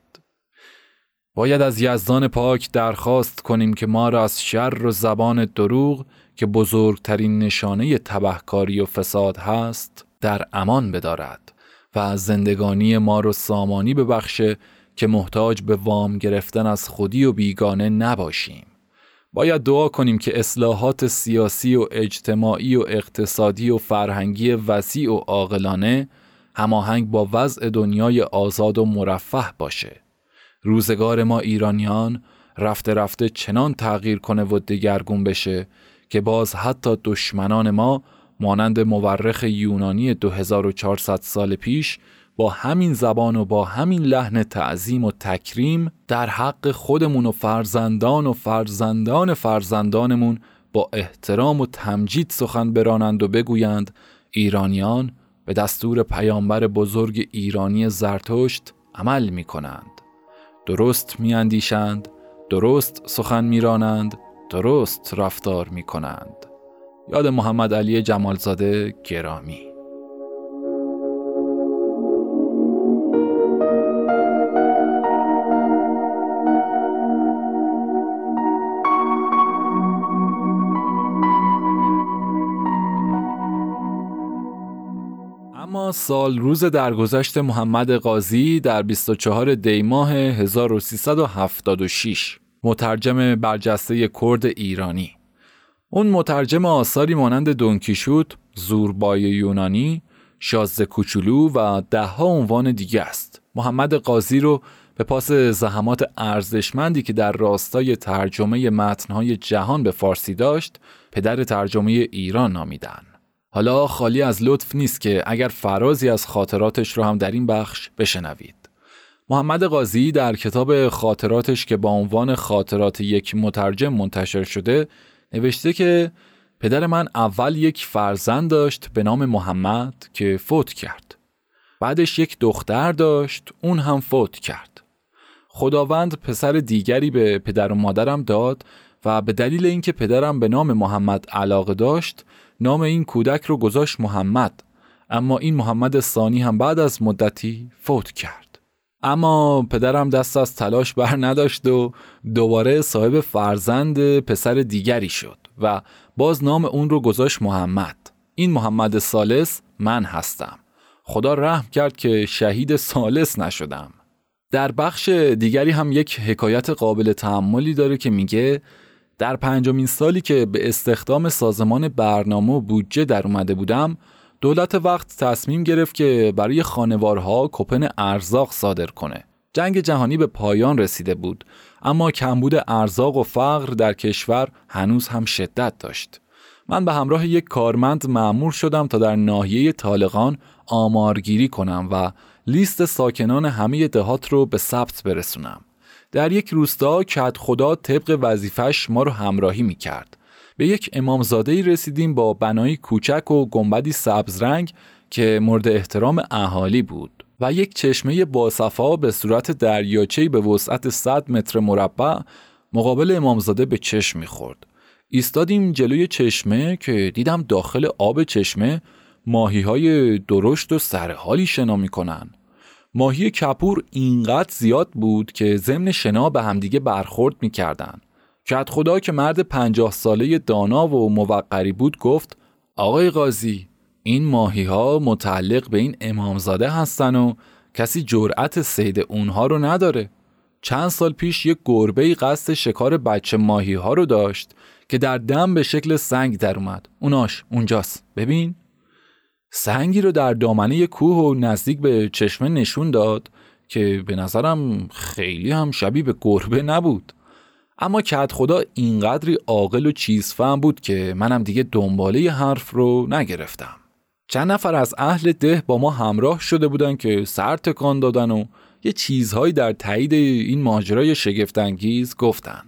باید از یزدان پاک درخواست کنیم که ما را از شر و زبان دروغ که بزرگترین نشانه تبهکاری و فساد هست در امان بدارد و زندگانی ما را سامانی ببخشه که محتاج به وام گرفتن از خودی و بیگانه نباشیم. باید دعا کنیم که اصلاحات سیاسی و اجتماعی و اقتصادی و فرهنگی وسیع و عاقلانه هماهنگ با وضع دنیای آزاد و مرفه باشه. روزگار ما ایرانیان رفته رفته چنان تغییر کنه و دگرگون بشه که باز حتی دشمنان ما مانند مورخ یونانی دو هزار و چهارصد سال پیش با همین زبان و با همین لحن تعظیم و تکریم در حق خودمون و فرزندان و فرزندان فرزندانمون با احترام و تمجید سخن برانند و بگویند ایرانیان به دستور پیامبر بزرگ ایرانی زرتشت عمل می کنند. درست می اندیشند، درست سخن می رانند، درست رفتار می کنند. یاد محمد علی جمالزاده گرامی. سال روز درگذشت محمد قاضی در بیست و چهارم دی ماه هزار و سیصد و هفتاد و شش، مترجم برجسته کرد ایرانی. اون مترجم آثاری مانند دونکیشوت، زوربای یونانی، شازده کوچولو و ده ها عنوان دیگه است. محمد قاضی رو به پاس زحمات ارزشمندی که در راستای ترجمه متن‌های جهان به فارسی داشت، پدر ترجمه ایران نامیدن. حالا خالی از لطف نیست که اگر فرازی از خاطراتش رو هم در این بخش بشنوید. محمد قاضی در کتاب خاطراتش که با عنوان خاطرات یک مترجم منتشر شده نوشته که پدر من اول یک فرزند داشت به نام محمد که فوت کرد. بعدش یک دختر داشت، اون هم فوت کرد. خداوند پسر دیگری به پدر و مادرم داد و به دلیل اینکه پدرم به نام محمد علاقه داشت نام این کودک رو گذاشت محمد، اما این محمد ثانی هم بعد از مدتی فوت کرد. اما پدرم دست از تلاش بر نداشت و دوباره صاحب فرزند پسر دیگری شد و باز نام اون رو گذاشت محمد. این محمد ثالث من هستم. خدا رحم کرد که شهید ثالث نشدم. در بخش دیگری هم یک حکایت قابل تأملی داره که میگه در پنجمین سالی که به استخدام سازمان برنامه و بودجه در اومده بودم، دولت وقت تصمیم گرفت که برای خانوارها کوپن ارزاق صادر کنه. جنگ جهانی به پایان رسیده بود، اما کمبود ارزاق و فقر در کشور هنوز هم شدت داشت. من به همراه یک کارمند مأمور شدم تا در ناحیه طالقان آمارگیری کنم و لیست ساکنان همه دهات رو به ثبت برسونم. در یک روستا کدخدا طبق وظیفش ما رو همراهی میکرد. به یک امامزادهی رسیدیم با بنایی کوچک و گنبدی سبز رنگ که مورد احترام اهالی بود و یک چشمه باصفا به صورت دریاچهی به وسعت صد متر مربع مقابل امامزاده به چشم میخورد. ایستادیم جلوی چشمه که دیدم داخل آب چشمه ماهیهای درشت و سرحالی شنا میکنن. ماهی کپور اینقدر زیاد بود که ضمن شنا به همدیگه برخورد میکردن. کدخدا که مرد پنجاه ساله دانا و موقری بود گفت آقای قاضی، این ماهی ها متعلق به این امامزاده هستن و کسی جرأت صید اونها رو نداره. چند سال پیش یک گربه قصد شکار بچه ماهی ها رو داشت که در دم به شکل سنگ در اومد. اوناش اونجاست، ببین؟ سنگی رو در دامنه کوه و نزدیک به چشمه نشون داد که به نظرم خیلی هم شبیه به گربه نبود، اما کدخدا اینقدری عاقل و چیزفهم بود که منم دیگه دنباله ی حرف رو نگرفتم. چند نفر از اهل ده با ما همراه شده بودن که سر تکان دادن و یه چیزهایی در تایید این ماجرای شگفت‌انگیز گفتن.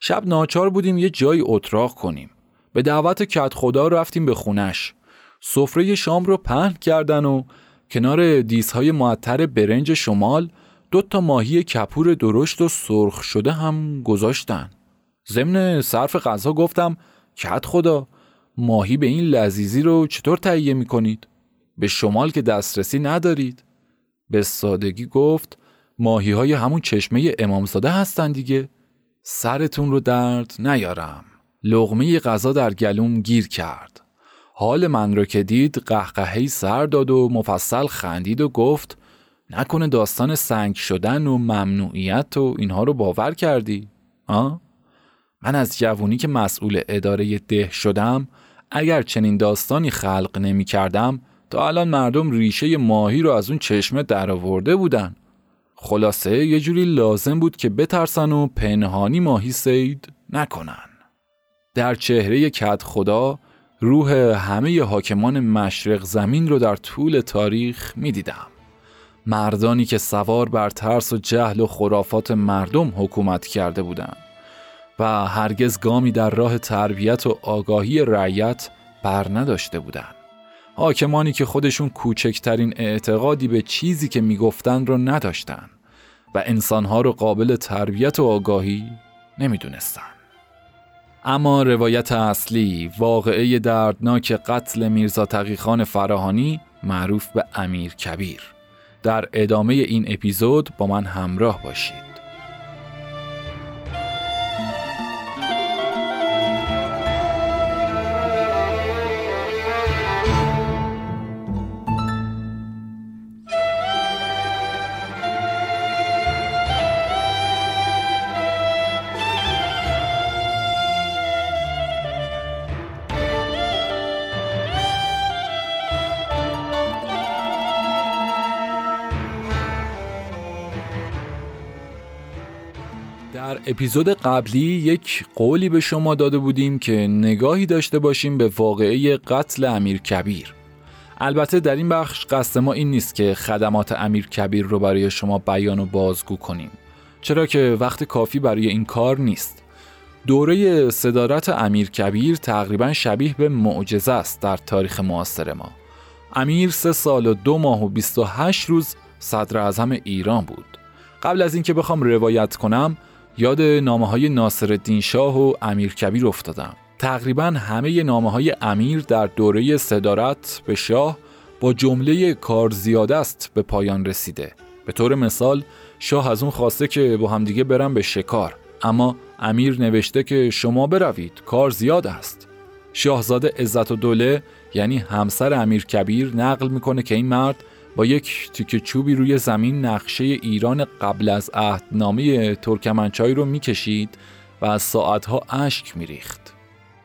شب ناچار بودیم یه جای اتراق کنیم. به دعوت کدخدا رفتیم به خونش. سفره شام رو پهن کردن و کنار دیس‌های معطر برنج شمال دو تا ماهی کپور درشت و سرخ شده هم گذاشتن. ضمن صرف غذا گفتم کدخدا ماهی به این لذیذی رو چطور تهیه می‌کنید؟ به شمال که دسترسی ندارید. به سادگی گفت ماهی‌های همون چشمه امامزاده هستن دیگه. سرتون رو درد نیارم. لقمه غذا در گلوم گیر کرد. حال من رو که دید قهقهه‌ای سر داد و مفصل خندید و گفت نکنه داستان سنگ شدن و ممنوعیت و اینها رو باور کردی؟ آه؟ من از جوونی که مسئول اداره ده شدم اگر چنین داستانی خلق نمی کردم تا الان مردم ریشه ماهی رو از اون چشمه در آورده بودن. خلاصه یه جوری لازم بود که بترسن و پنهانی ماهی صید نکنن. در چهره کدخدا روح همه حاکمان مشرق زمین رو در طول تاریخ می دیدم. مردانی که سوار بر ترس و جهل و خرافات مردم حکومت کرده بودند و هرگز گامی در راه تربیت و آگاهی رعیت بر نداشته بودند. حاکمانی که خودشون کوچکترین اعتقادی به چیزی که میگفتن رو نداشتن و انسانها رو قابل تربیت و آگاهی نمیدونستن. اما روایت اصلی واقعه دردناک قتل میرزا تقیخان فراهانی معروف به امیرکبیر. در ادامه این اپیزود با من همراه باشید. در اپیزود قبلی یک قولی به شما داده بودیم که نگاهی داشته باشیم به واقعه قتل امیرکبیر. البته در این بخش قصد ما این نیست که خدمات امیرکبیر رو برای شما بیان و بازگو کنیم، چرا که وقت کافی برای این کار نیست. دوره صدارت امیرکبیر تقریبا شبیه به معجزه است در تاریخ معاصر ما. امیر سه سال و دو ماه و بیست و هشت روز صدراعظم ایران بود. قبل از اینکه بخوام روایت کنم یاد نامه‌های ناصرالدین شاه و امیرکبیر افتادم. تقریباً همه نامه‌های امیر در دوره صدارت به شاه با جمله کار زیاد است به پایان رسیده. به طور مثال شاه از اون خواسته که با هم دیگه برن به شکار، اما امیر نوشته که شما بروید کار زیاد است. شاهزاده عزتالدوله یعنی همسر امیرکبیر نقل میکنه که این مرد با یک تیکه چوبی روی زمین نقشه ایران قبل از عهدنامه ترکمنچای رو میکشید و از ساعتها اشک میریخت.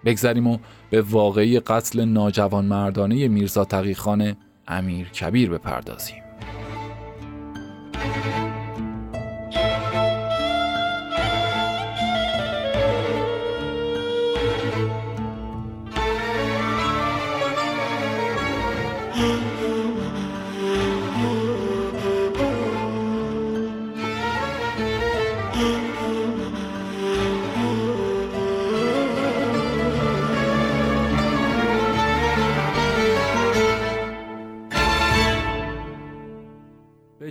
بگذریم و به واقعه قتل ناجوانمردانه میرزا تقیخان امیرکبیر بپردازیم.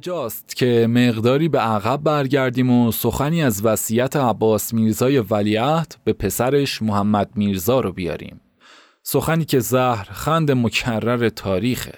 جاست که مقداری به عقب برگردیم و سخنی از وصیت عباس میرزای ولیعهد به پسرش محمد میرزا رو بیاریم. سخنی که زهرخند مکرر تاریخه.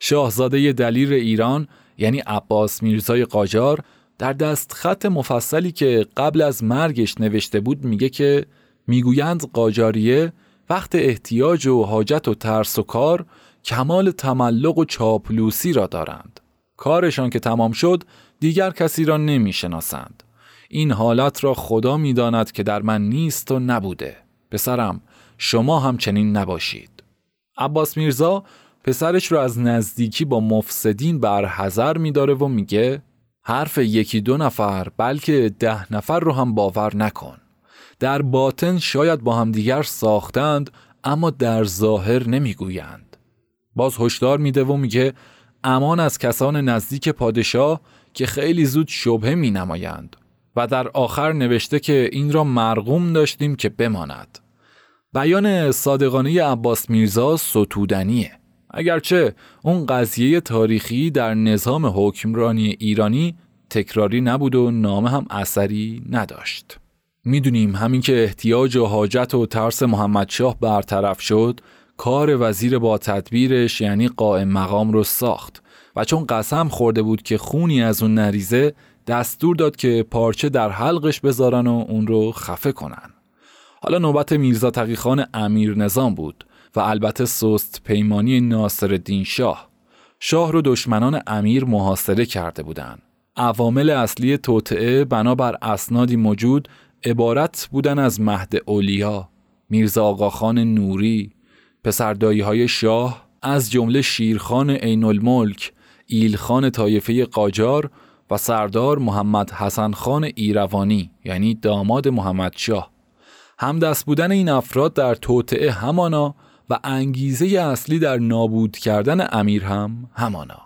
شاهزاده دلیر ایران یعنی عباس میرزای قاجار در دستخط مفصلی که قبل از مرگش نوشته بود میگه که میگویند قاجاریه وقت احتیاج و حاجت و ترس و کار کمال تملق و چاپلوسی را دارند. کارشان که تمام شد دیگر کسی را نمی شناسند. این حالت را خدا می داند که در من نیست و نبوده. پسرم شما هم چنین نباشید. عباس میرزا پسرش را از نزدیکی با مفسدین برحذر می داره و میگه حرف یکی دو نفر بلکه ده نفر رو هم باور نکن. در باطن شاید با همدیگر ساختند اما در ظاهر نمیگویند. باز هشدار میده و میگه امان از کسان نزدیک پادشاه که خیلی زود شبهه می نمایند و در آخر نوشته که این را مرغوم داشتیم که بماند. بیان صادقانه عباس میرزا ستودنیه، اگرچه اون قضیه تاریخی در نظام حکمرانی ایرانی تکراری نبود و نامه هم اثری نداشت. میدونیم همین که احتیاج و حاجت و ترس محمدشاه برطرف شد، کار وزیر با تدبیرش یعنی قائم مقام رو ساخت و چون قسم خورده بود که خونی از اون نریزه، دستور داد که پارچه در حلقش بذارن و اون رو خفه کنن. حالا نوبت میرزا تقیخان امیر نظام بود و البته سست پیمانی ناصرالدین شاه. شاه رو دشمنان امیر محاصره کرده بودن. عوامل اصلی توطئه بنابر اسنادی موجود عبارت بودن از مهد علیا، میرزا آقاخان نوری، پسردایی‌های شاه از جمله شیرخان عین‌الملک، ایلخان طایفه قاجار و سردار محمد حسن خان ایروانی یعنی داماد محمدشاه. همدست بودن این افراد در توطئه همانا و انگیزه اصلی در نابود کردن امیر هم همانا.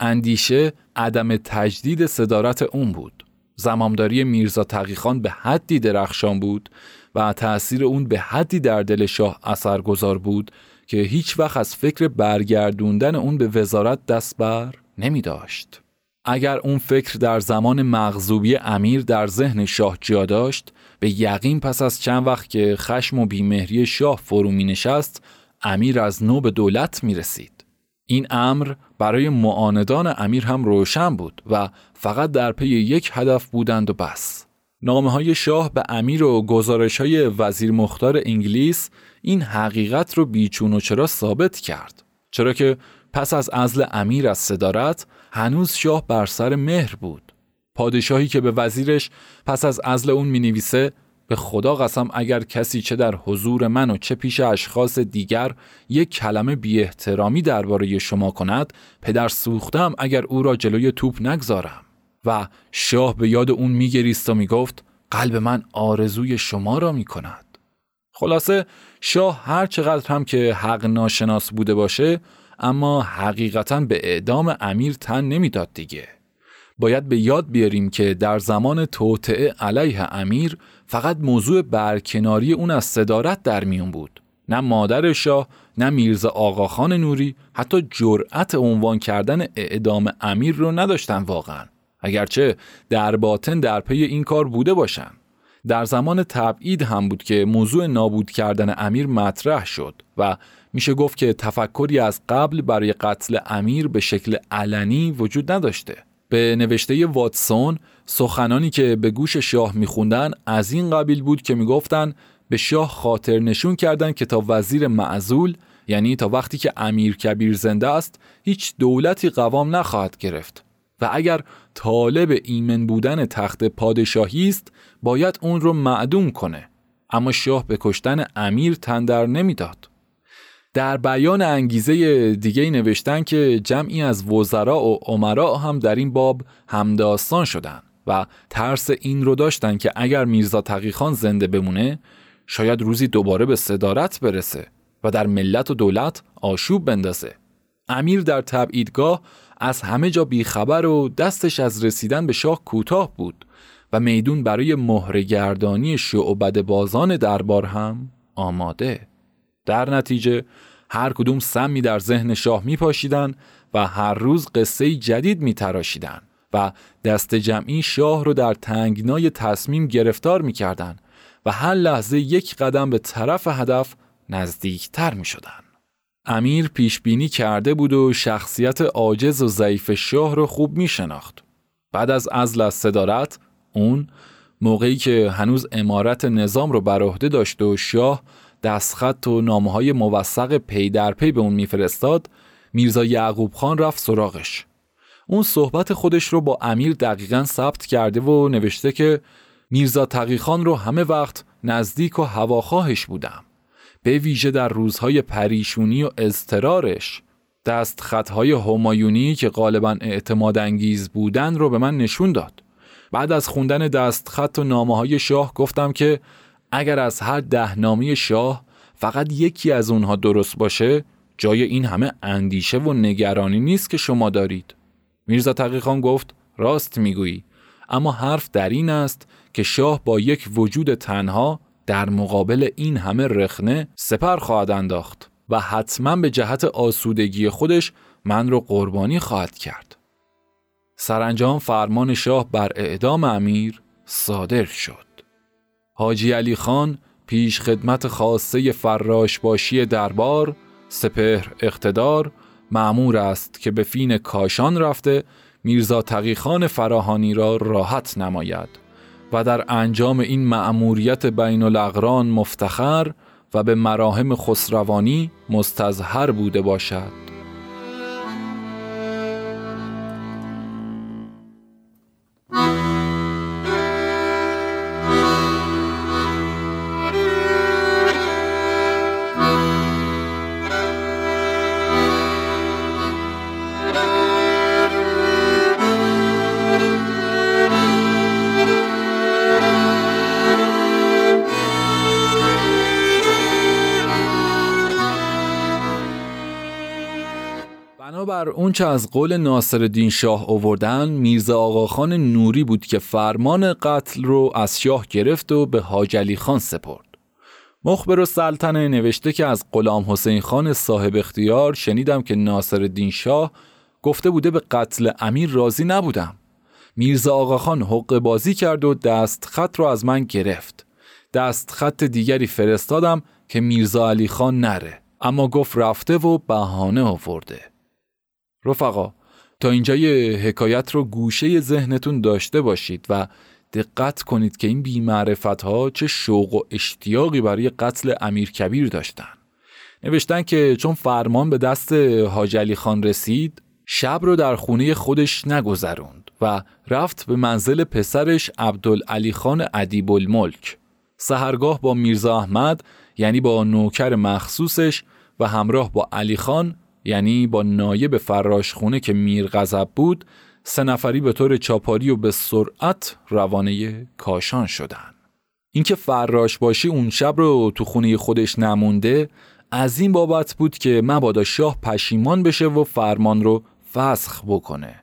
اندیشه عدم تجدید صدارت اون بود. زمامداری میرزا تقیخان به حدی درخشان بود و تأثیر اون به حدی در دل شاه اثرگذار بود که هیچ وقت از فکر برگردوندن اون به وزارت دست بر نمی داشت. اگر اون فکر در زمان مغضوبی امیر در ذهن شاه جا داشت، به یقین پس از چند وقت که خشم و بیمهری شاه فرو می نشست، امیر از نو به دولت می رسید. این امر برای معاندان امیر هم روشن بود و فقط در پی یک هدف بودند و بس. نامه‌های شاه به امیر و گزارش‌های وزیر مختار انگلیس این حقیقت رو بیچون و چرا ثابت کرد، چرا که پس از عزل امیر از صدارت هنوز شاه بر سر مهر بود. پادشاهی که به وزیرش پس از عزل اون می‌نویسه به خدا قسم اگر کسی چه در حضور من و چه پیش اشخاص دیگر یک کلمه بی احترامی درباره شما کند، پدر سوختم اگر او را جلوی توپ نگذارم. و شاه به یاد اون میگریست و میگفت قلب من آرزوی شما را میکند. خلاصه شاه هر چقدر هم که حق ناشناس بوده باشه، اما حقیقتاً به اعدام امیر تن نمیداد دیگه. باید به یاد بیاریم که در زمان توطئه علیه امیر فقط موضوع برکناری اون از صدارت در میون بود. نه مادر شاه، نه میرزا آقاخان نوری حتی جرأت عنوان کردن اعدام امیر رو نداشتن واقعاً، اگرچه در باطن در پی این کار بوده باشن. در زمان تبعید هم بود که موضوع نابود کردن امیر مطرح شد و میشه گفت که تفکری از قبل برای قتل امیر به شکل علنی وجود نداشته. به نوشته واتسون، سخنانی که به گوش شاه میخوندن از این قبیل بود که میگفتن به شاه خاطر نشون کردن که تا وزیر معزول، یعنی تا وقتی که امیرکبیر زنده است، هیچ دولتی قوام نخواهد گرفت و اگر طالب ایمن بودن تخت پادشاهی است باید اون رو معدوم کنه. اما شاه به کشتن امیر تن در نمیداد. در بیان انگیزه دیگه نوشتن که جمعی از وزرا و امرا هم در این باب همداستان شدن و ترس این رو داشتن که اگر میرزا تقیخان زنده بمونه شاید روزی دوباره به صدارت برسه و در ملت و دولت آشوب بندازه. امیر در تبعیدگاه از همه جا بیخبر و دستش از رسیدن به شاه کوتاه بود و میدون برای مهره‌گردانی شعبده بازان دربار هم آماده. در نتیجه هر کدوم سمی در ذهن شاه میپاشیدن و هر روز قصه جدید میتراشیدن و دست جمعی شاه رو در تنگنای تصمیم گرفتار میکردن و هر لحظه یک قدم به طرف هدف نزدیکتر میشدن. امیر پیشبینی کرده بود و شخصیت عاجز و ضعیف شاه رو خوب می شناخت. بعد از عزل از صدارت، اون موقعی که هنوز امارت نظام رو بر عهده داشت و شاه دستخط و نامه‌های موثق پی در پی به اون میفرستاد، میرزا یعقوب خان رفت سراغش. اون صحبت خودش رو با امیر دقیقاً ثبت کرده و نوشته که میرزا تقیخان رو همه وقت نزدیک و هواخواهش بودم، به ویژه در روزهای پریشونی و اضطرارش. دست خطهای همایونی که غالباً اعتماد انگیز بودن رو به من نشون داد. بعد از خوندن دست خط و نامه‌های شاه گفتم که اگر از هر ده نامه شاه فقط یکی از اونها درست باشه، جای این همه اندیشه و نگرانی نیست که شما دارید. میرزا تقیخان گفت راست میگویی، اما حرف در این است که شاه با یک وجود تنها در مقابل این همه رخنه سپر خواهد انداخت و حتما به جهت آسودگی خودش من رو قربانی خواهد کرد. سرانجام فرمان شاه بر اعدام امیر صادر شد. حاجی علی خان پیش خدمت خاصه فراشباشی دربار سپهر اقتدار مأمور است که به فین کاشان رفته میرزا تقیخان فراهانی را راحت نماید و در انجام این مأموریت بین الاقران مفتخر و به مراهم خسروانی مستظهر بوده باشد. اون چه از قول ناصرالدین شاه آوردن، میرزا آقاخان نوری بود که فرمان قتل رو از شاه گرفت و به حاج علی خان سپرد. مخبر السلطنه نوشته که از غلام حسین خان صاحب اختیار شنیدم که ناصرالدین شاه گفته بوده به قتل امیر راضی نبودم. میرزا آقاخان حقه بازی کرد و دست خط رو از من گرفت. دست خط دیگری فرستادم که میرزا علی خان نره، اما گفت رفته و بهانه آورده. رفقا، تا اینجا یه حکایت رو گوشه ذهنتون داشته باشید و دقت کنید که این بی‌معرفت‌ها چه شوق و اشتیاقی برای قتل امیرکبیر داشتن. نوشتن که چون فرمان به دست حاج علی خان رسید، شب رو در خونه خودش نگذروند و رفت به منزل پسرش عبدالعلی خان ادیب الملک. سحرگاه با میرزا احمد، یعنی با نوکر مخصوصش، و همراه با علی خان، یعنی با نایب فراشخونه که میرغضب بود، سه نفری به طور چاپاری و به سرعت روانه کاشان شدن. اینکه فراش باشی اون شب رو تو خونه خودش نمونده از این بابت بود که مبادا شاه پشیمان بشه و فرمان رو فسخ بکنه.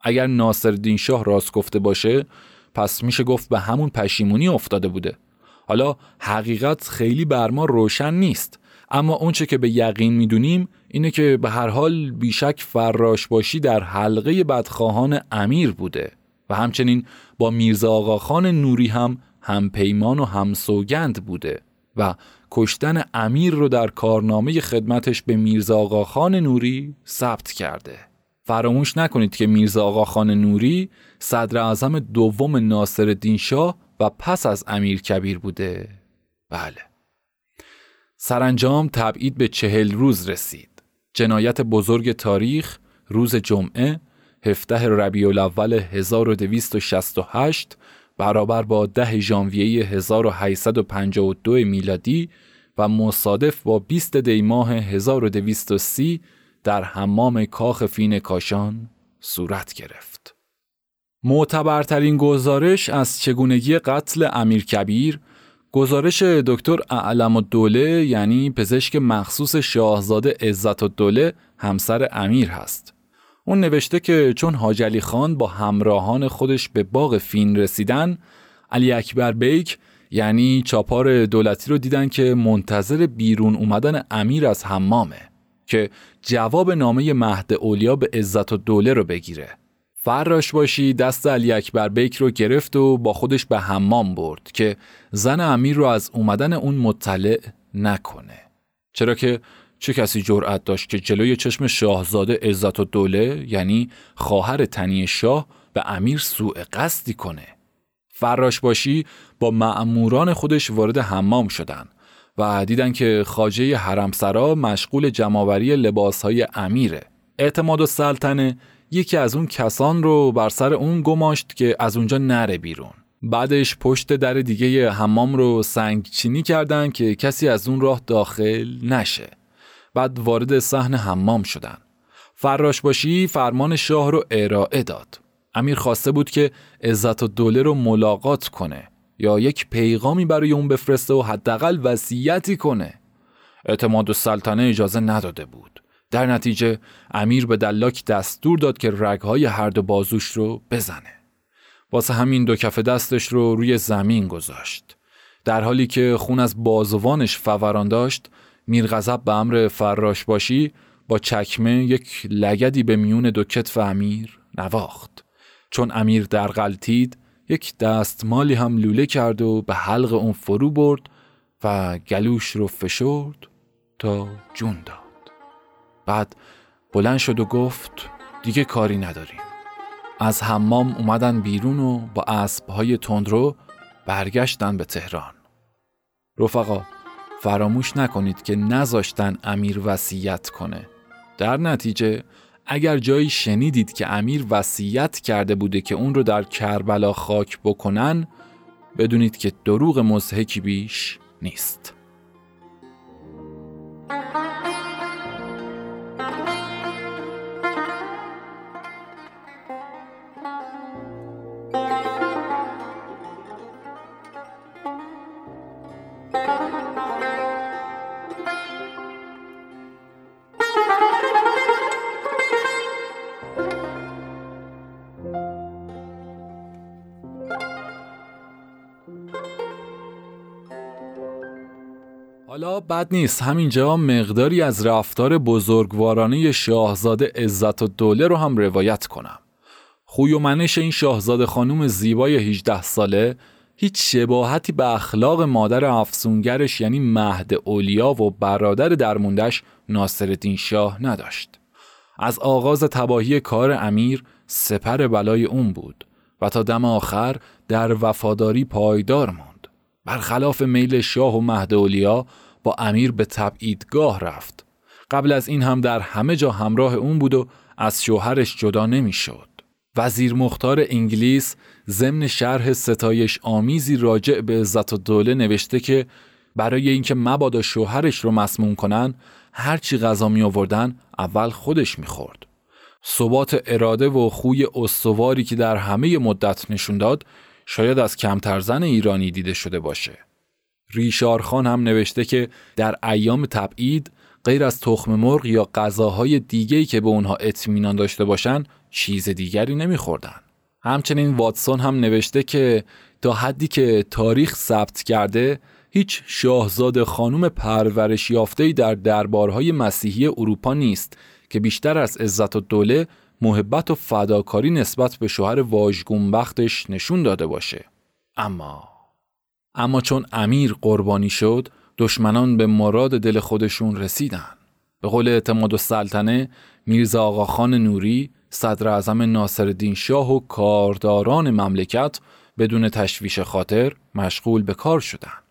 اگر ناصرالدین شاه راست گفته باشه، پس میشه گفت به همون پشیمونی افتاده بوده. حالا حقیقت خیلی بر ما روشن نیست، اما اونچه که به یقین میدونیم اینه که به هر حال بیشک فراشباشی در حلقه بدخواهان امیر بوده و همچنین با میرزا آقاخان نوری هم همپیمان و همسوگند بوده و کشتن امیر رو در کارنامه خدمتش به میرزا آقاخان نوری ثبت کرده. فراموش نکنید که میرزا آقاخان نوری صدراعظم دوم ناصرالدین شاه و پس از امیرکبیر بوده. بله. سرانجام تبعید به چهل روز رسید. جنایت بزرگ تاریخ روز جمعه هفده ربیع الاول هزار و دویست و شصت و هشت برابر با ده ژانویه هزار و هشتصد و پنجاه و دو میلادی و مصادف با بیست دی ماه هزار و دویست و سی در حمام کاخ فین کاشان صورت گرفت. معتبرترین گزارش از چگونگی قتل امیرکبیر، گزارش دکتر اعلم‌الدوله، یعنی پزشک مخصوص شاهزاده عزتالدوله همسر امیر هست. اون نوشته که چون حاج علی خان با همراهان خودش به باغ فین رسیدن، علی اکبر بیک یعنی چاپار دولتی رو دیدن که منتظر بیرون اومدن امیر از حمامه که جواب نامه مهد علیا به عزتالدوله رو بگیره. فراش باشی دست علی اکبر بیک رو گرفت و با خودش به حمام برد که زن امیر رو از اومدن اون مطلع نکنه، چرا که چه کسی جرأت داشت که جلوی چشم شاهزاده عزتالدوله یعنی خواهر تنی شاه به امیر سوء قصدی کنه. فراش باشی با مأموران خودش وارد حمام شدن و دیدن که خواجه حرمسرا مشغول جمع‌آوری لباس‌های امیره. اعتماد السلطنه یکی از اون کسان رو بر سر اون گماشت که از اونجا نره بیرون. بعدش پشت در دیگه حمام رو سنگچینی کردن که کسی از اون راه داخل نشه. بعد وارد صحن حمام شدن. فراشباشی فرمان شاه رو ارائه داد. امیر خواسته بود که عزتالدوله رو ملاقات کنه یا یک پیغامی برای اون بفرسته و حداقل وصیتی کنه. اعتماد السلطنه اجازه نداده بود. در نتیجه امیر به دلاک دستور داد که رگهای هر دو بازوش رو بزنه. واسه همین دو کف دستش رو روی زمین گذاشت. در حالی که خون از بازوانش فوران داشت، میرغضب به امر فراشباشی با چکمه یک لگدی به میون دو کتف امیر نواخت. چون امیر در غلطید، یک دستمالی هم لوله کرد و به حلق اون فرو برد و گلوش رو فشرد تا جون داد. بعد بلند شد و گفت دیگه کاری نداریم. از حمام اومدن بیرون و با اسبهای تندرو برگشتن به تهران. رفقا فراموش نکنید که نذاشتن امیر وصیت کنه. در نتیجه اگر جایی شنیدید که امیر وصیت کرده بوده که اون رو در کربلا خاک بکنن، بدونید که دروغ مضحکی بیش نیست. حالا بد نیست همینجا مقداری از رفتار بزرگوارانه شاهزاده عزتالدوله رو هم روایت کنم. خوی و منش این شاهزاده خانم زیبای هجده ساله هیچ شباهتی به اخلاق مادر افسونگرش یعنی مهد علیا و برادر درموندش ناصرالدین شاه نداشت. از آغاز تباهی کار امیر سپر بلای اون بود و تا دم آخر در وفاداری پایدار موند. برخلاف میل شاه و مهد علیا با امیر به تبعیدگاه رفت. قبل از این هم در همه جا همراه اون بود و از شوهرش جدا نمی شد. وزیر مختار انگلیس ضمن شرح ستایش آمیزی راجع به عزتالدوله نوشته که برای اینکه مبادا شوهرش رو مسموم کنن، هرچی غذا می آوردن اول خودش می خورد. ثبات اراده و خوی استواری که در همه مدت نشون داد، شاید از کمتر زن ایرانی دیده شده باشه. ریشارخان هم نوشته که در ایام تبعید غیر از تخم مرغ یا غذاهای دیگه‌ای که به اونها اطمینان داشته باشن چیز دیگری نمی‌خوردن. همچنین واتسون هم نوشته که تا حدی که تاریخ ثبت کرده هیچ شاهزاده خانم پرورش یافته‌ای در دربارهای مسیحی اروپا نیست که بیشتر از عزتالدوله محبت و فداکاری نسبت به شوهر واژگونبختش نشون داده باشه. اما اما چون امیر قربانی شد، دشمنان به مراد دل خودشون رسیدن. به قول اعتماد السلطنه، میرزا آقاخان نوری، صدر اعظم ناصرالدین شاه و کارداران مملکت بدون تشویش خاطر مشغول به کار شدند.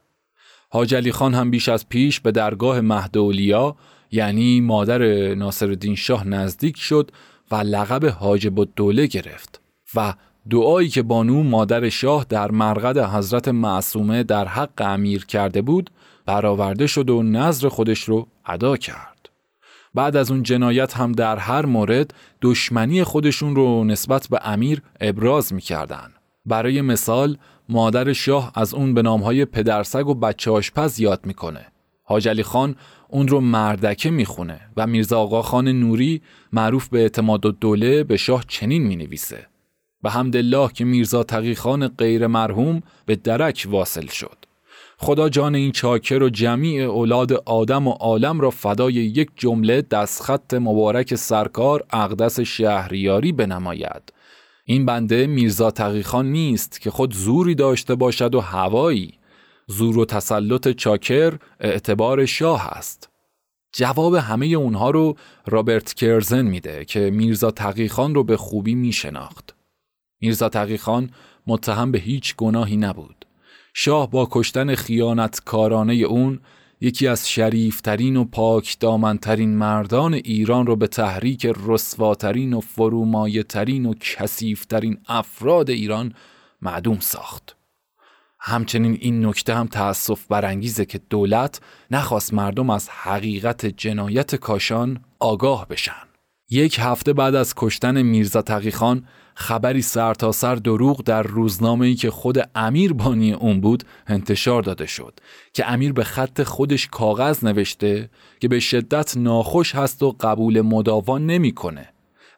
حاجی علی خان هم بیش از پیش به درگاه مهد علیا یعنی مادر ناصرالدین شاه نزدیک شد و لقب حاجب الدوله گرفت و دعایی که بانو مادر شاه در مرقد حضرت معصومه در حق امیر کرده بود برآورده شد و نذر خودش رو ادا کرد. بعد از اون جنایت هم در هر مورد دشمنی خودشون رو نسبت به امیر ابراز می‌کردن. برای مثال مادر شاه از اون به نام‌های پدرسگ و بچه آشپز یاد می‌کنه. حاج علی خان اون رو مردکه می‌خونه و میرزا آقاخان نوری معروف به اعتمادالدوله به شاه چنین می‌نویسه: بحمدالله که میرزا تقیخان غیر مرحوم به درک واصل شد. خدا جان این چاکر و جمیع اولاد آدم و عالم را فدای یک جمله دستخط مبارک سرکار اقدس شهریاری بنماید. این بنده میرزا تقیخان نیست که خود زوری داشته باشد و هوایی. زور و تسلط چاکر اعتبار شاه است. جواب همه اونها رو رابرت کرزن میده که میرزا تقیخان رو به خوبی میشناخت. میرزا تقیخان متهم به هیچ گناهی نبود. شاه با کشتن خیانتکارانه اون یکی از شریفترین و پاکدامنترین مردان ایران رو به تحریک رسواترین و فرومایه‌ترین و کثیفترین افراد ایران معدوم ساخت. همچنین این نکته هم تأسف برانگیزه که دولت نخواست مردم از حقیقت جنایت کاشان آگاه بشن. یک هفته بعد از کشتن میرزا تقیخان خبری سرتاسر دروغ در روزنامه‌ای که خود امیر بانی اون بود انتشار داده شد که امیر به خط خودش کاغذ نوشته که به شدت ناخوش هست و قبول مداوا نمی‌کنه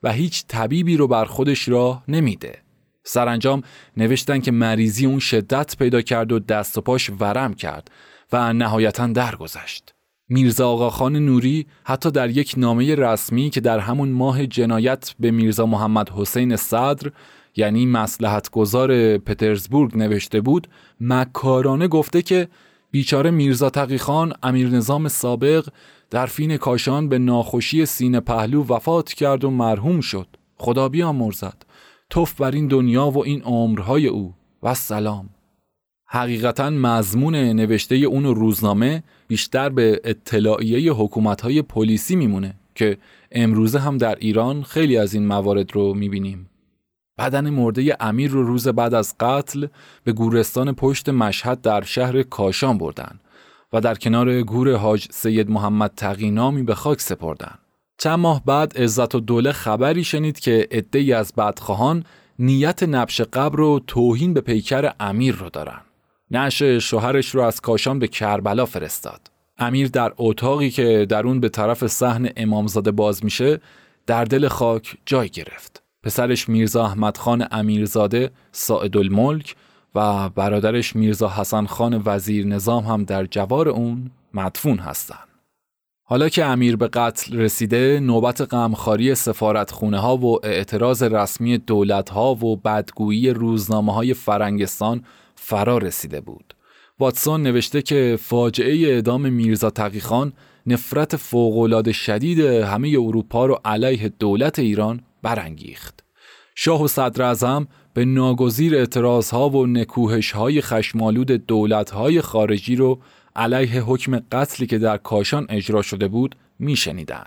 و هیچ طبیبی رو بر خودش راه نمیده. سرانجام نوشتن که مریضی اون شدت پیدا کرد و دست و پاش ورم کرد و نهایتاً درگذشت. میرزا آقاخان نوری حتی در یک نامه رسمی که در همون ماه جنایت به میرزا محمد حسین صدر یعنی مصلحتگزار پترزبورگ نوشته بود، مکارانه گفته که بیچاره میرزا تقیخان امیرنظام سابق در فین کاشان به ناخوشی سینه پهلو وفات کرد و مرحوم شد. خدا بیامرزد. توف بر این دنیا و این عمرهای او و سلام. حقیقتاً مضمون نوشته اون روزنامه بیشتر به اطلاعیه حکومت‌های پلیسی میمونه که امروزه هم در ایران خیلی از این موارد رو میبینیم. بدن مرده امیر رو روز بعد از قتل به گورستان پشت مشهد در شهر کاشان بردن و در کنار گور حاج سید محمد تقی نامی به خاک سپردن. چند ماه بعد عزتالدوله خبری شنید که عده‌ای از بدخواهان نیت نبش قبر و توهین به پیکر امیر رو دارن. نعش شوهرش رو از کاشان به کربلا فرستاد. امیر در اتاقی که در اون به طرف صحن امامزاده باز میشه در دل خاک جای گرفت. پسرش میرزا احمد خان امیرزاده ساعدالملک و برادرش میرزا حسن خان وزیر نظام هم در جوار اون مدفون هستن. حالا که امیر به قتل رسیده، نوبت غمخواری سفارتخونه ها و اعتراض رسمی دولت ها و بدگویی روزنامه های فرنگستان فرا رسیده بود. واتسون نوشته که فاجعه اعدام میرزا تقیخان نفرت فوق‌العاده شدید همه اروپا رو علیه دولت ایران برانگیخت. شاه و صدراعظم به ناگزیر اعتراضها و نکوهش‌های خشمالود دولت‌های خارجی رو علیه حکم قتلی که در کاشان اجرا شده بود میشنیدن.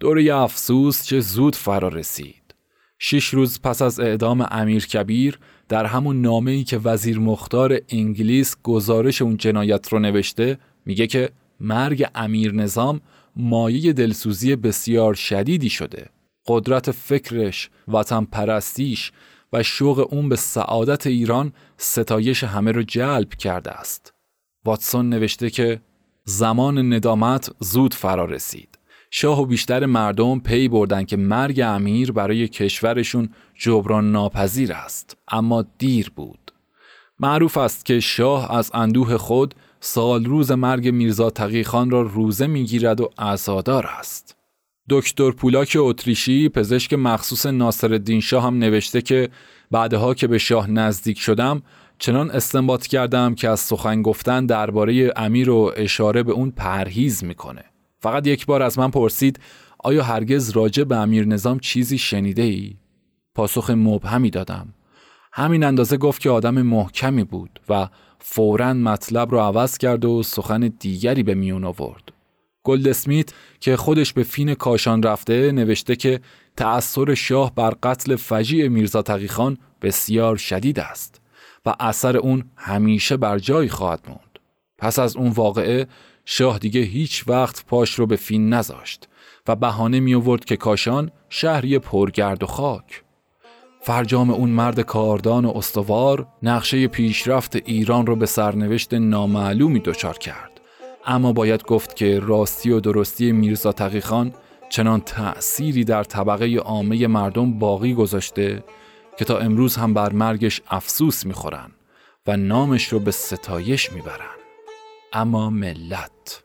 دوره افسوس چه زود فرا رسید. شش روز پس از اعدام امیرکبیر در همون نامه‌ای که وزیر مختار انگلیس گزارش اون جنایت رو نوشته میگه که مرگ امیرنظام مایه دلسوزی بسیار شدیدی شده. قدرت فکرش، وطن پرستیش و شوق اون به سعادت ایران ستایش همه رو جلب کرده است. واتسون نوشته که زمان ندامت زود فرا رسید. شاه و بیشتر مردم پی بردن که مرگ امیر برای کشورشون جبران ناپذیر است، اما دیر بود. معروف است که شاه از اندوه خود سال روز مرگ میرزا تقیخان را روزه میگیرد و عزادار است. دکتر پولاک اتریشی پزشک مخصوص ناصرالدین شاه هم نوشته که بعدها که به شاه نزدیک شدم چنان استنباط کردم که از سخن گفتن درباره امیر و اشاره به اون پرهیز میکنه. فقط یک بار از من پرسید آیا هرگز راجع به امیرنظام چیزی شنیده ای؟ پاسخ مبهمی دادم. همین اندازه گفت که آدم محکمی بود و فوراً مطلب رو عوض کرد و سخن دیگری به میون آورد. گلد اسمیت که خودش به فین کاشان رفته نوشته که تأثیر شاه بر قتل فجیع میرزا تقیخان بسیار شدید است و اثر اون همیشه بر جای خواهد موند. پس از اون واقعه شاه دیگه هیچ وقت پاش رو به فین نذاشت و بهانه می آورد که کاشان شهری پرگرد و خاک. فرجام اون مرد کاردان و استوار نقشه پیشرفت ایران رو به سرنوشت نامعلومی دچار کرد. اما باید گفت که راستی و درستی میرزا تقیخان چنان تأثیری در طبقه عامه مردم باقی گذاشته که تا امروز هم بر مرگش افسوس میخورن و نامش رو به ستایش میبرن. اما ملت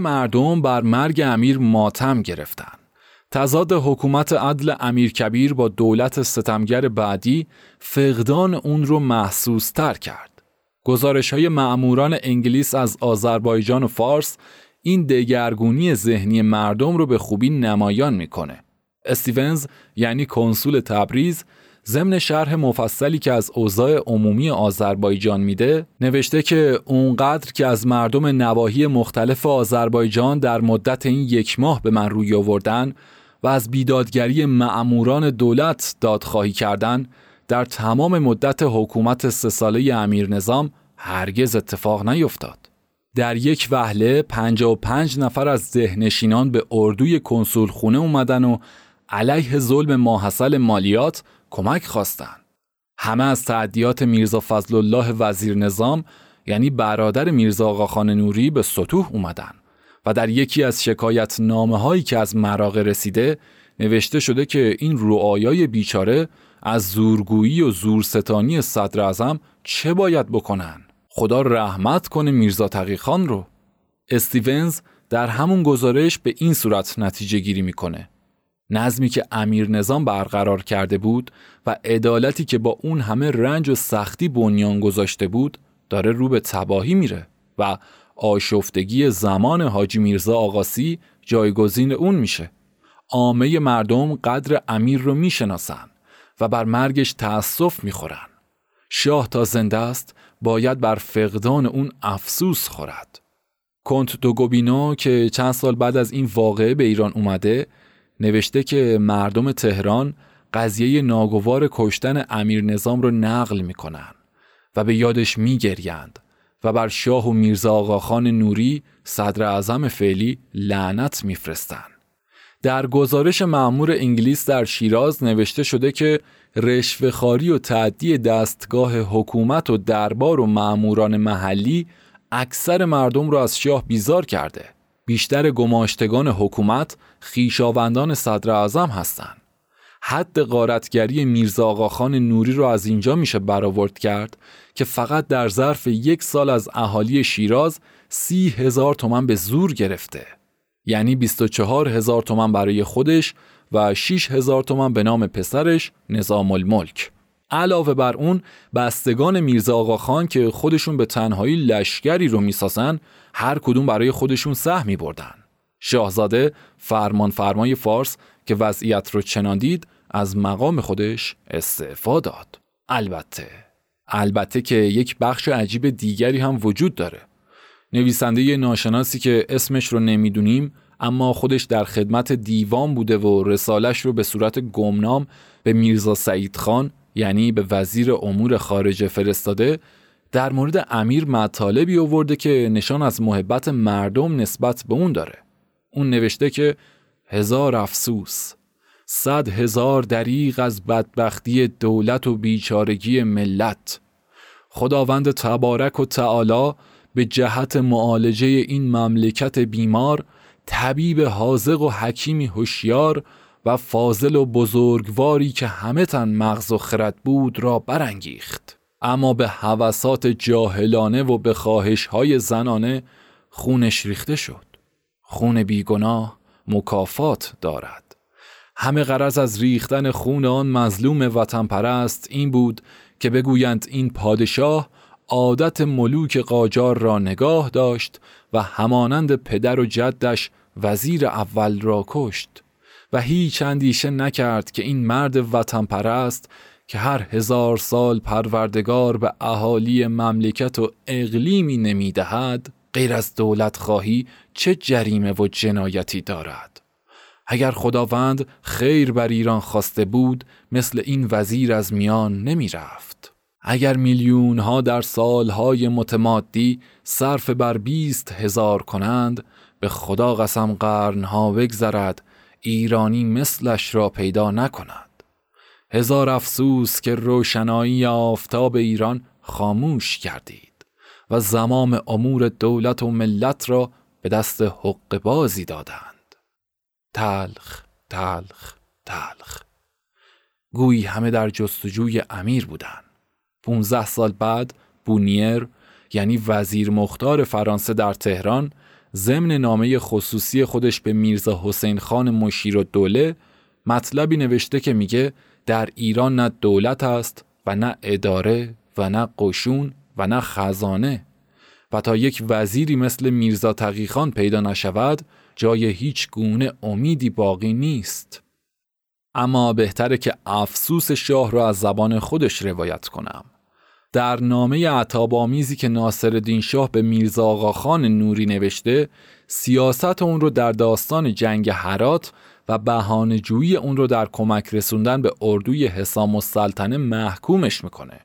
مردم بر مرگ امیر ماتم گرفتن. تضاد حکومت عدل امیرکبیر با دولت ستمگر بعدی فقدان اون رو محسوس تر کرد. گزارش های مأموران انگلیس از آذربایجان و فارس این دگرگونی ذهنی مردم رو به خوبی نمایان میکنه. استیونز یعنی کنسول تبریز ضمن شرح مفصلی که از اوضاع عمومی آذربایجان میده نوشته که اونقدر که از مردم نواحی مختلف آذربایجان در مدت این یک ماه به من روی آوردن و از بیدادگری مأموران دولت دادخواهی کردن در تمام مدت حکومت سه ساله امیر نظام هرگز اتفاق نیفتاد. در یک وهله پنجاه و پنج نفر از دهنشینان به اردوی کنسول خونه اومدن و علیه ظلم ماحصل مالیات کمک خواستن. همه از تعدیات میرزا فضل الله وزیر نظام یعنی برادر میرزا آقاخان نوری به سطوح اومدن و در یکی از شکایت نامه هایی که از مراغه رسیده نوشته شده که این رعایای بیچاره از زورگویی و زورستانی صدر اعظم چه باید بکنن؟ خدا رحمت کنه میرزا تقیخان رو. استیونز در همون گزارش به این صورت نتیجه گیری میکنه: نظمی که امیر نظام برقرار کرده بود و عدالتی که با اون همه رنج و سختی بنیان گذاشته بود داره رو به تباهی میره و آشفتگی زمان حاجی میرزا آقاسی جایگزین اون میشه. عامه مردم قدر امیر رو میشناسن و بر مرگش تأسف میخورن. شاه تا زنده است باید بر فقدان اون افسوس خورد. کنت دوگوبینو که چند سال بعد از این واقعه به ایران اومده نوشته که مردم تهران قضیه ناگوار کشتن امیر نظام رو نقل میکنن و به یادش میگریند و بر شاه و میرزا آقاخان نوری صدر اعظم فعلی لعنت میفرستن. در گزارش مأمور انگلیس در شیراز نوشته شده که رشوه‌خواری و تعدی دستگاه حکومت و دربار و مأموران محلی اکثر مردم را از شاه بیزار کرده. بیشتر گماشتگان حکومت خیشاوندان صدراعظم هستند. حد غارتگری میرزا آقاخان نوری را از اینجا میشه برآورد کرد که فقط در ظرف یک سال از اهالی شیراز سی هزار تومان به زور گرفته. یعنی بیست و چهار هزار تومان برای خودش و شش هزار تومان به نام پسرش نظام الملک. علاوه بر اون بستگان میرزا آقاخان که خودشون به تنهایی لشکری رو میسازن هر کدوم برای خودشون سهمی بردن. شاهزاده فرمان فرمای فارس که وضعیت رو چنان دید از مقام خودش استعفا داد. البته البته که یک بخش عجیب دیگری هم وجود داره. نویسنده ناشناسی که اسمش رو نمیدونیم اما خودش در خدمت دیوان بوده و رسالش رو به صورت گمنام به میرزا سعید خان یعنی به وزیر امور خارجه فرستاده در مورد امیر مطالبی آورده که نشان از محبت مردم نسبت به اون داره. اون نوشته که هزار افسوس، صد هزار دریغ از بدبختی دولت و بیچارگی ملت. خداوند تبارک و تعالی به جهت معالجه این مملکت بیمار طبیب حاذق و حکیمی هوشیار و فاضل و بزرگواری که همه تن مغز و خرد بود را برانگیخت، اما به هوسات جاهلانه و به خواهش‌های زنانه خونش ریخته شد. خون بیگناه مکافات دارد. همه غرض از ریختن خون آن مظلوم وطن پرست این بود که بگویند این پادشاه عادت ملوک قاجار را نگاه داشت و همانند پدر و جدش وزیر اول را کشت و هیچ اندیشه نکرد که این مرد وطن پرست که هر هزار سال پروردگار به اهالی مملکت و اقلیمی نمیدهد غیر از دولت خواهی چه جریمه و جنایتی دارد. اگر خداوند خیر بر ایران خواسته بود مثل این وزیر از میان نمی رفت. اگر میلیون ها در سالهای متمادی صرف بر بیست هزار کنند به خدا قسم قرنها بگذرد ایرانی مثلش را پیدا نکند. هزار افسوس که روشنایی آفتاب ایران خاموش کردید و زمام امور دولت و ملت را به دست حق بازی دادند. تلخ، تلخ، تلخ. گویی همه در جستجوی امیر بودند. پانزده سال بعد بونیر یعنی وزیر مختار فرانسه در تهران ضمن نامه خصوصی خودش به میرزا حسین خان مشیرالدوله مطلبی نوشته که میگه در ایران نه دولت است و نه اداره و نه قشون و نه خزانه و تا یک وزیری مثل میرزا تقیخان پیدا نشود، جای هیچ گونه امیدی باقی نیست. اما بهتره که افسوس شاه را از زبان خودش روایت کنم. در نامه عتاب‌آمیزی که ناصرالدین شاه به میرزا آقاخان نوری نوشته، سیاست اون رو در داستان جنگ هرات و بهانه‌جویی اون رو در کمک رسوندن به اردوی حسام السلطنه محکومش میکنه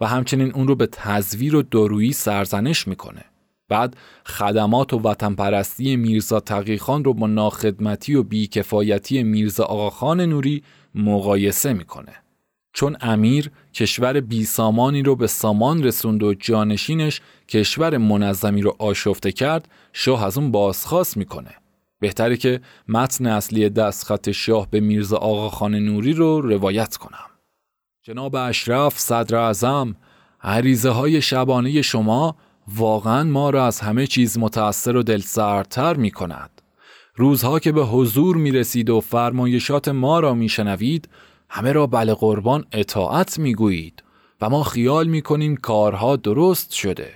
و همچنین اون رو به تزویر و درویی سرزنش میکنه. بعد خدمات و وطن پرستی میرزا تقیخان رو با ناخدمتی و بیکفایتی میرزا آقاخان نوری مقایسه میکنه. چون امیر کشور بیسامانی رو به سامان رسوند و جانشینش کشور منظمی رو آشفته کرد، شاه از اون بازخواست میکنه. بهتره که متن اصلی دستخط شاه به میرزا آقاخان نوری رو روایت کنم. جناب اشرف صدر اعظم، عریضه های شبانه شما واقعا ما را از همه چیز متأثر و دلسردتر می کند. روزها که به حضور می رسید و فرمایشات ما را می شنوید، همه را بله قربان اطاعت می گویید و ما خیال می کنیم کارها درست شده.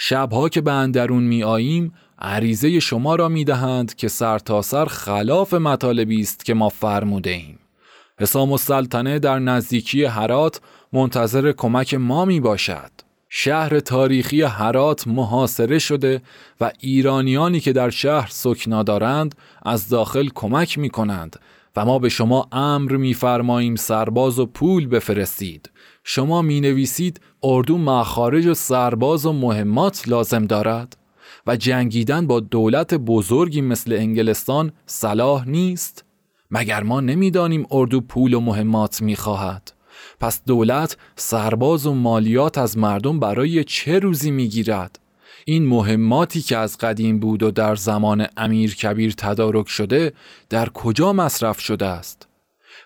شبها که به اندرون می آییم، عریضه شما را می دهند که سر تا سر خلاف مطالبی است که ما فرموده ایم. حسام السلطنه در نزدیکی هرات منتظر کمک ما می باشد. شهر تاریخی هرات محاصره شده و ایرانیانی که در شهر سکنا دارند از داخل کمک می کنند و ما به شما امر می فرماییم سرباز و پول بفرستید. شما می نویسید اردو مخارج و سرباز و مهمات لازم دارد و جنگیدن با دولت بزرگی مثل انگلستان صلاح نیست. مگر ما نمی دانیم اردو پول و مهمات می خواهد؟ پس دولت سرباز و مالیات از مردم برای چه روزی می گیرد؟ این مهماتی که از قدیم بود و در زمان امیرکبیر تدارک شده در کجا مصرف شده است؟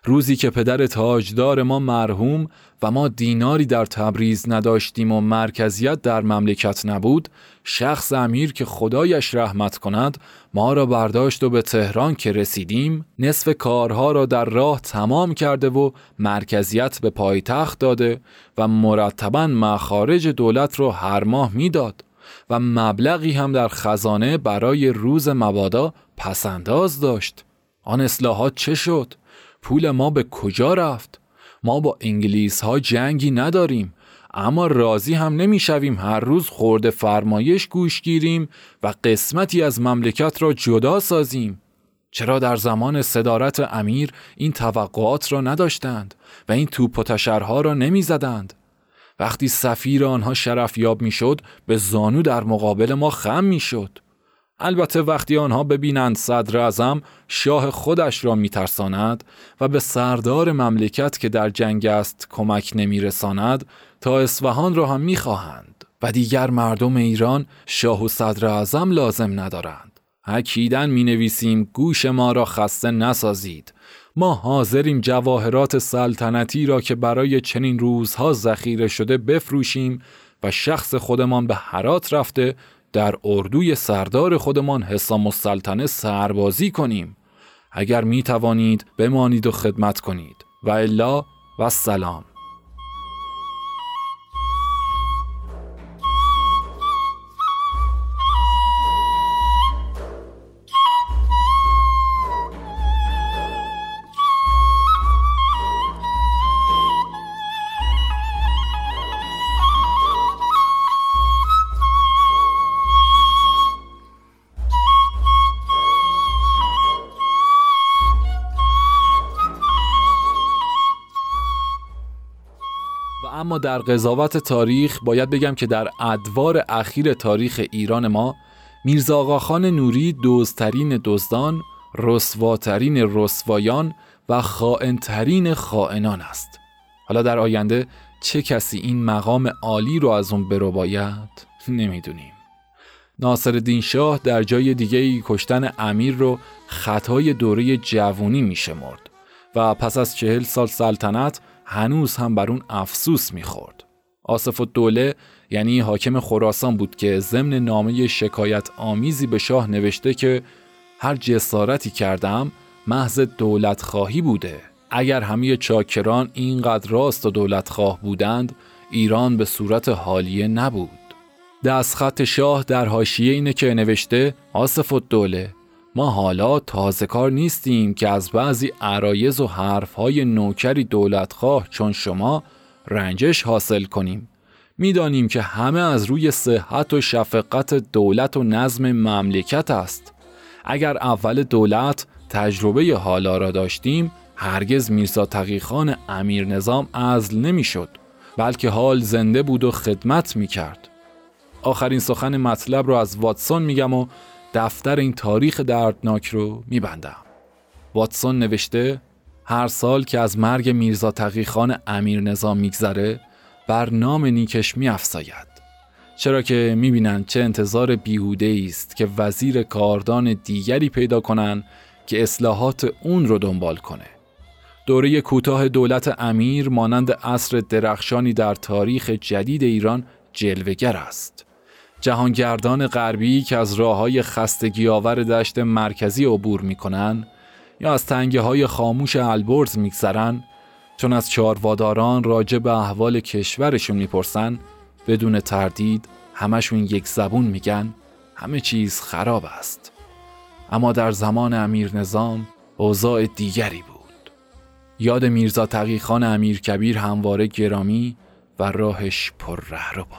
روزی که پدر تاجدار ما مرحوم و ما دیناری در تبریز نداشتیم و مرکزیت در مملکت نبود، شخص امیر که خدایش رحمت کند ما را برداشت و به تهران که رسیدیم نصف کارها را در راه تمام کرده و مرکزیت به پایتخت داده و مرتباً مخارج دولت را هر ماه میداد و مبلغی هم در خزانه برای روز مبادا پسنداز داشت. آن اصلاحات چه شد؟ پول ما به کجا رفت؟ ما با انگلیس ها جنگی نداریم، اما راضی هم نمی شویم هر روز خورد فرمایش گوش گیریم و قسمتی از مملکت را جدا سازیم. چرا در زمان صدارت امیر این توقعات را نداشتند و این توپ و تشرها را نمی زدند؟ وقتی سفیر آنها شرفیاب می شد به زانو در مقابل ما خم می شد. البته وقتی آنها ببینند صدر اعظم شاه خودش را میترساند و به سردار مملکت که در جنگ است کمک نمیرساند، تا اصفهان را هم میخواهند و دیگر مردم ایران شاه و صدر اعظم لازم ندارند. اکیداً مینویسیم گوش ما را خسته نسازید. ما حاضریم جواهرات سلطنتی را که برای چنین روزها ذخیره شده بفروشیم و شخص خودمان به هرات رفته در اردوی سردار خودمان حسام السلطنه سربازی کنیم. اگر می توانید بمانید و خدمت کنید و الا و سلام. اما در قضاوت تاریخ باید بگم که در ادوار اخیر تاریخ ایران ما میرزا آقاخان نوری دزدترین دزدان، رسواترین رسوایان و خائنترین خائنان است. حالا در آینده چه کسی این مقام عالی رو از اون برباید نمیدونیم. ناصرالدین شاه در جای دیگه‌ای کشتن امیر رو خطای دوره جوانی میشمرد و پس از چهل سال سلطنت هنوز هم بر اون افسوس می‌خورد. آصف الدوله یعنی حاکم خراسان بود که ضمن نامه شکایت آمیزی به شاه نوشته که هر جسارتی کردم محض دولت خواهی بوده. اگر همه چاکران اینقدر راست و دولت خواه بودند، ایران به صورت حالیه نبود. دستخط شاه در حاشیه اینه که نوشته آصف الدوله ما حالا تازه کار نیستیم که از بعضی عرایض و حرفهای نوکری دولتخواه چون شما رنجش حاصل کنیم. میدانیم که همه از روی صحت و شفقت دولت و نظم مملکت است. اگر اول دولت تجربه حالا را داشتیم هرگز میرزا تقیخان امیر نظام عزل نمی شد بلکه حال زنده بود و خدمت می کرد. آخرین سخن مطلب رو از واتسون میگم و دفتر این تاریخ دردناک رو میبندم. واتسون نوشته هر سال که از مرگ میرزا تقیخان امیر نظام میگذره بر نام نیکش میافزاید، چرا که میبینن چه انتظار بیهوده است که وزیر کاردان دیگری پیدا کنن که اصلاحات اون رو دنبال کنه. دوره کوتاه دولت امیر مانند عصر درخشانی در تاریخ جدید ایران جلوه‌گر است. جهانگردان غربی که از راه‌های خستگی‌آور دشت مرکزی عبور می‌کنند یا از تنگه‌های خاموش البرز می‌گذرند، چون از چاره‌واداران راجع به احوال کشورشون می‌پرسن، بدون تردید همشون یک زبون میگن همه چیز خراب است. اما در زمان امیرنظام اوضاع دیگری بود. یاد میرزا تقی‌خان امیرکبیر همواره گرامی و راهش پر رهرو بود.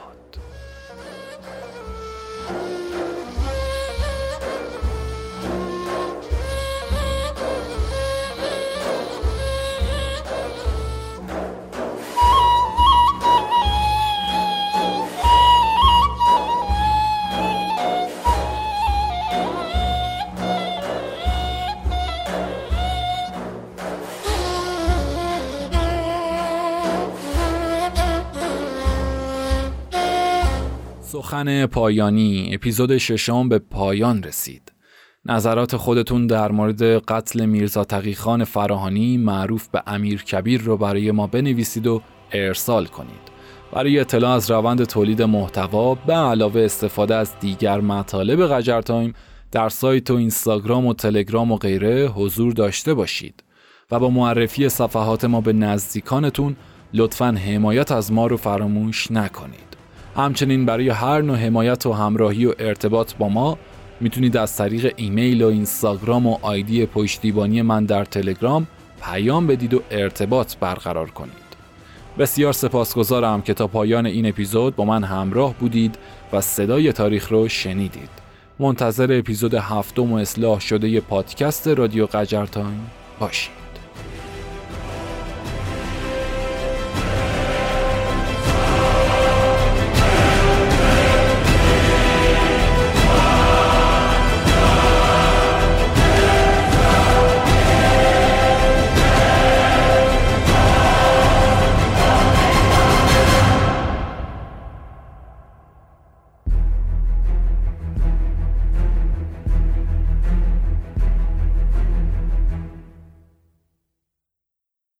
سخن پایانی اپیزود ششم به پایان رسید. نظرات خودتون در مورد قتل میرزا تقیخان فراهانی معروف به امیرکبیر رو برای ما بنویسید و ارسال کنید. برای اطلاع از روند تولید محتوا به علاوه استفاده از دیگر مطالب قجر تایم در سایت و اینستاگرام و تلگرام و غیره حضور داشته باشید و با معرفی صفحات ما به نزدیکانتون لطفاً حمایت از ما رو فراموش نکنید. همچنین برای هر نوع حمایت و همراهی و ارتباط با ما میتونید از طریق ایمیل و اینستاگرام و آیدی پشتیبانی من در تلگرام پیام بدید و ارتباط برقرار کنید. بسیار سپاسگزارم که تا پایان این اپیزود با من همراه بودید و صدای تاریخ رو شنیدید. منتظر اپیزود هفتم و اصلاح شده پادکست رادیو قجر تایم باشید.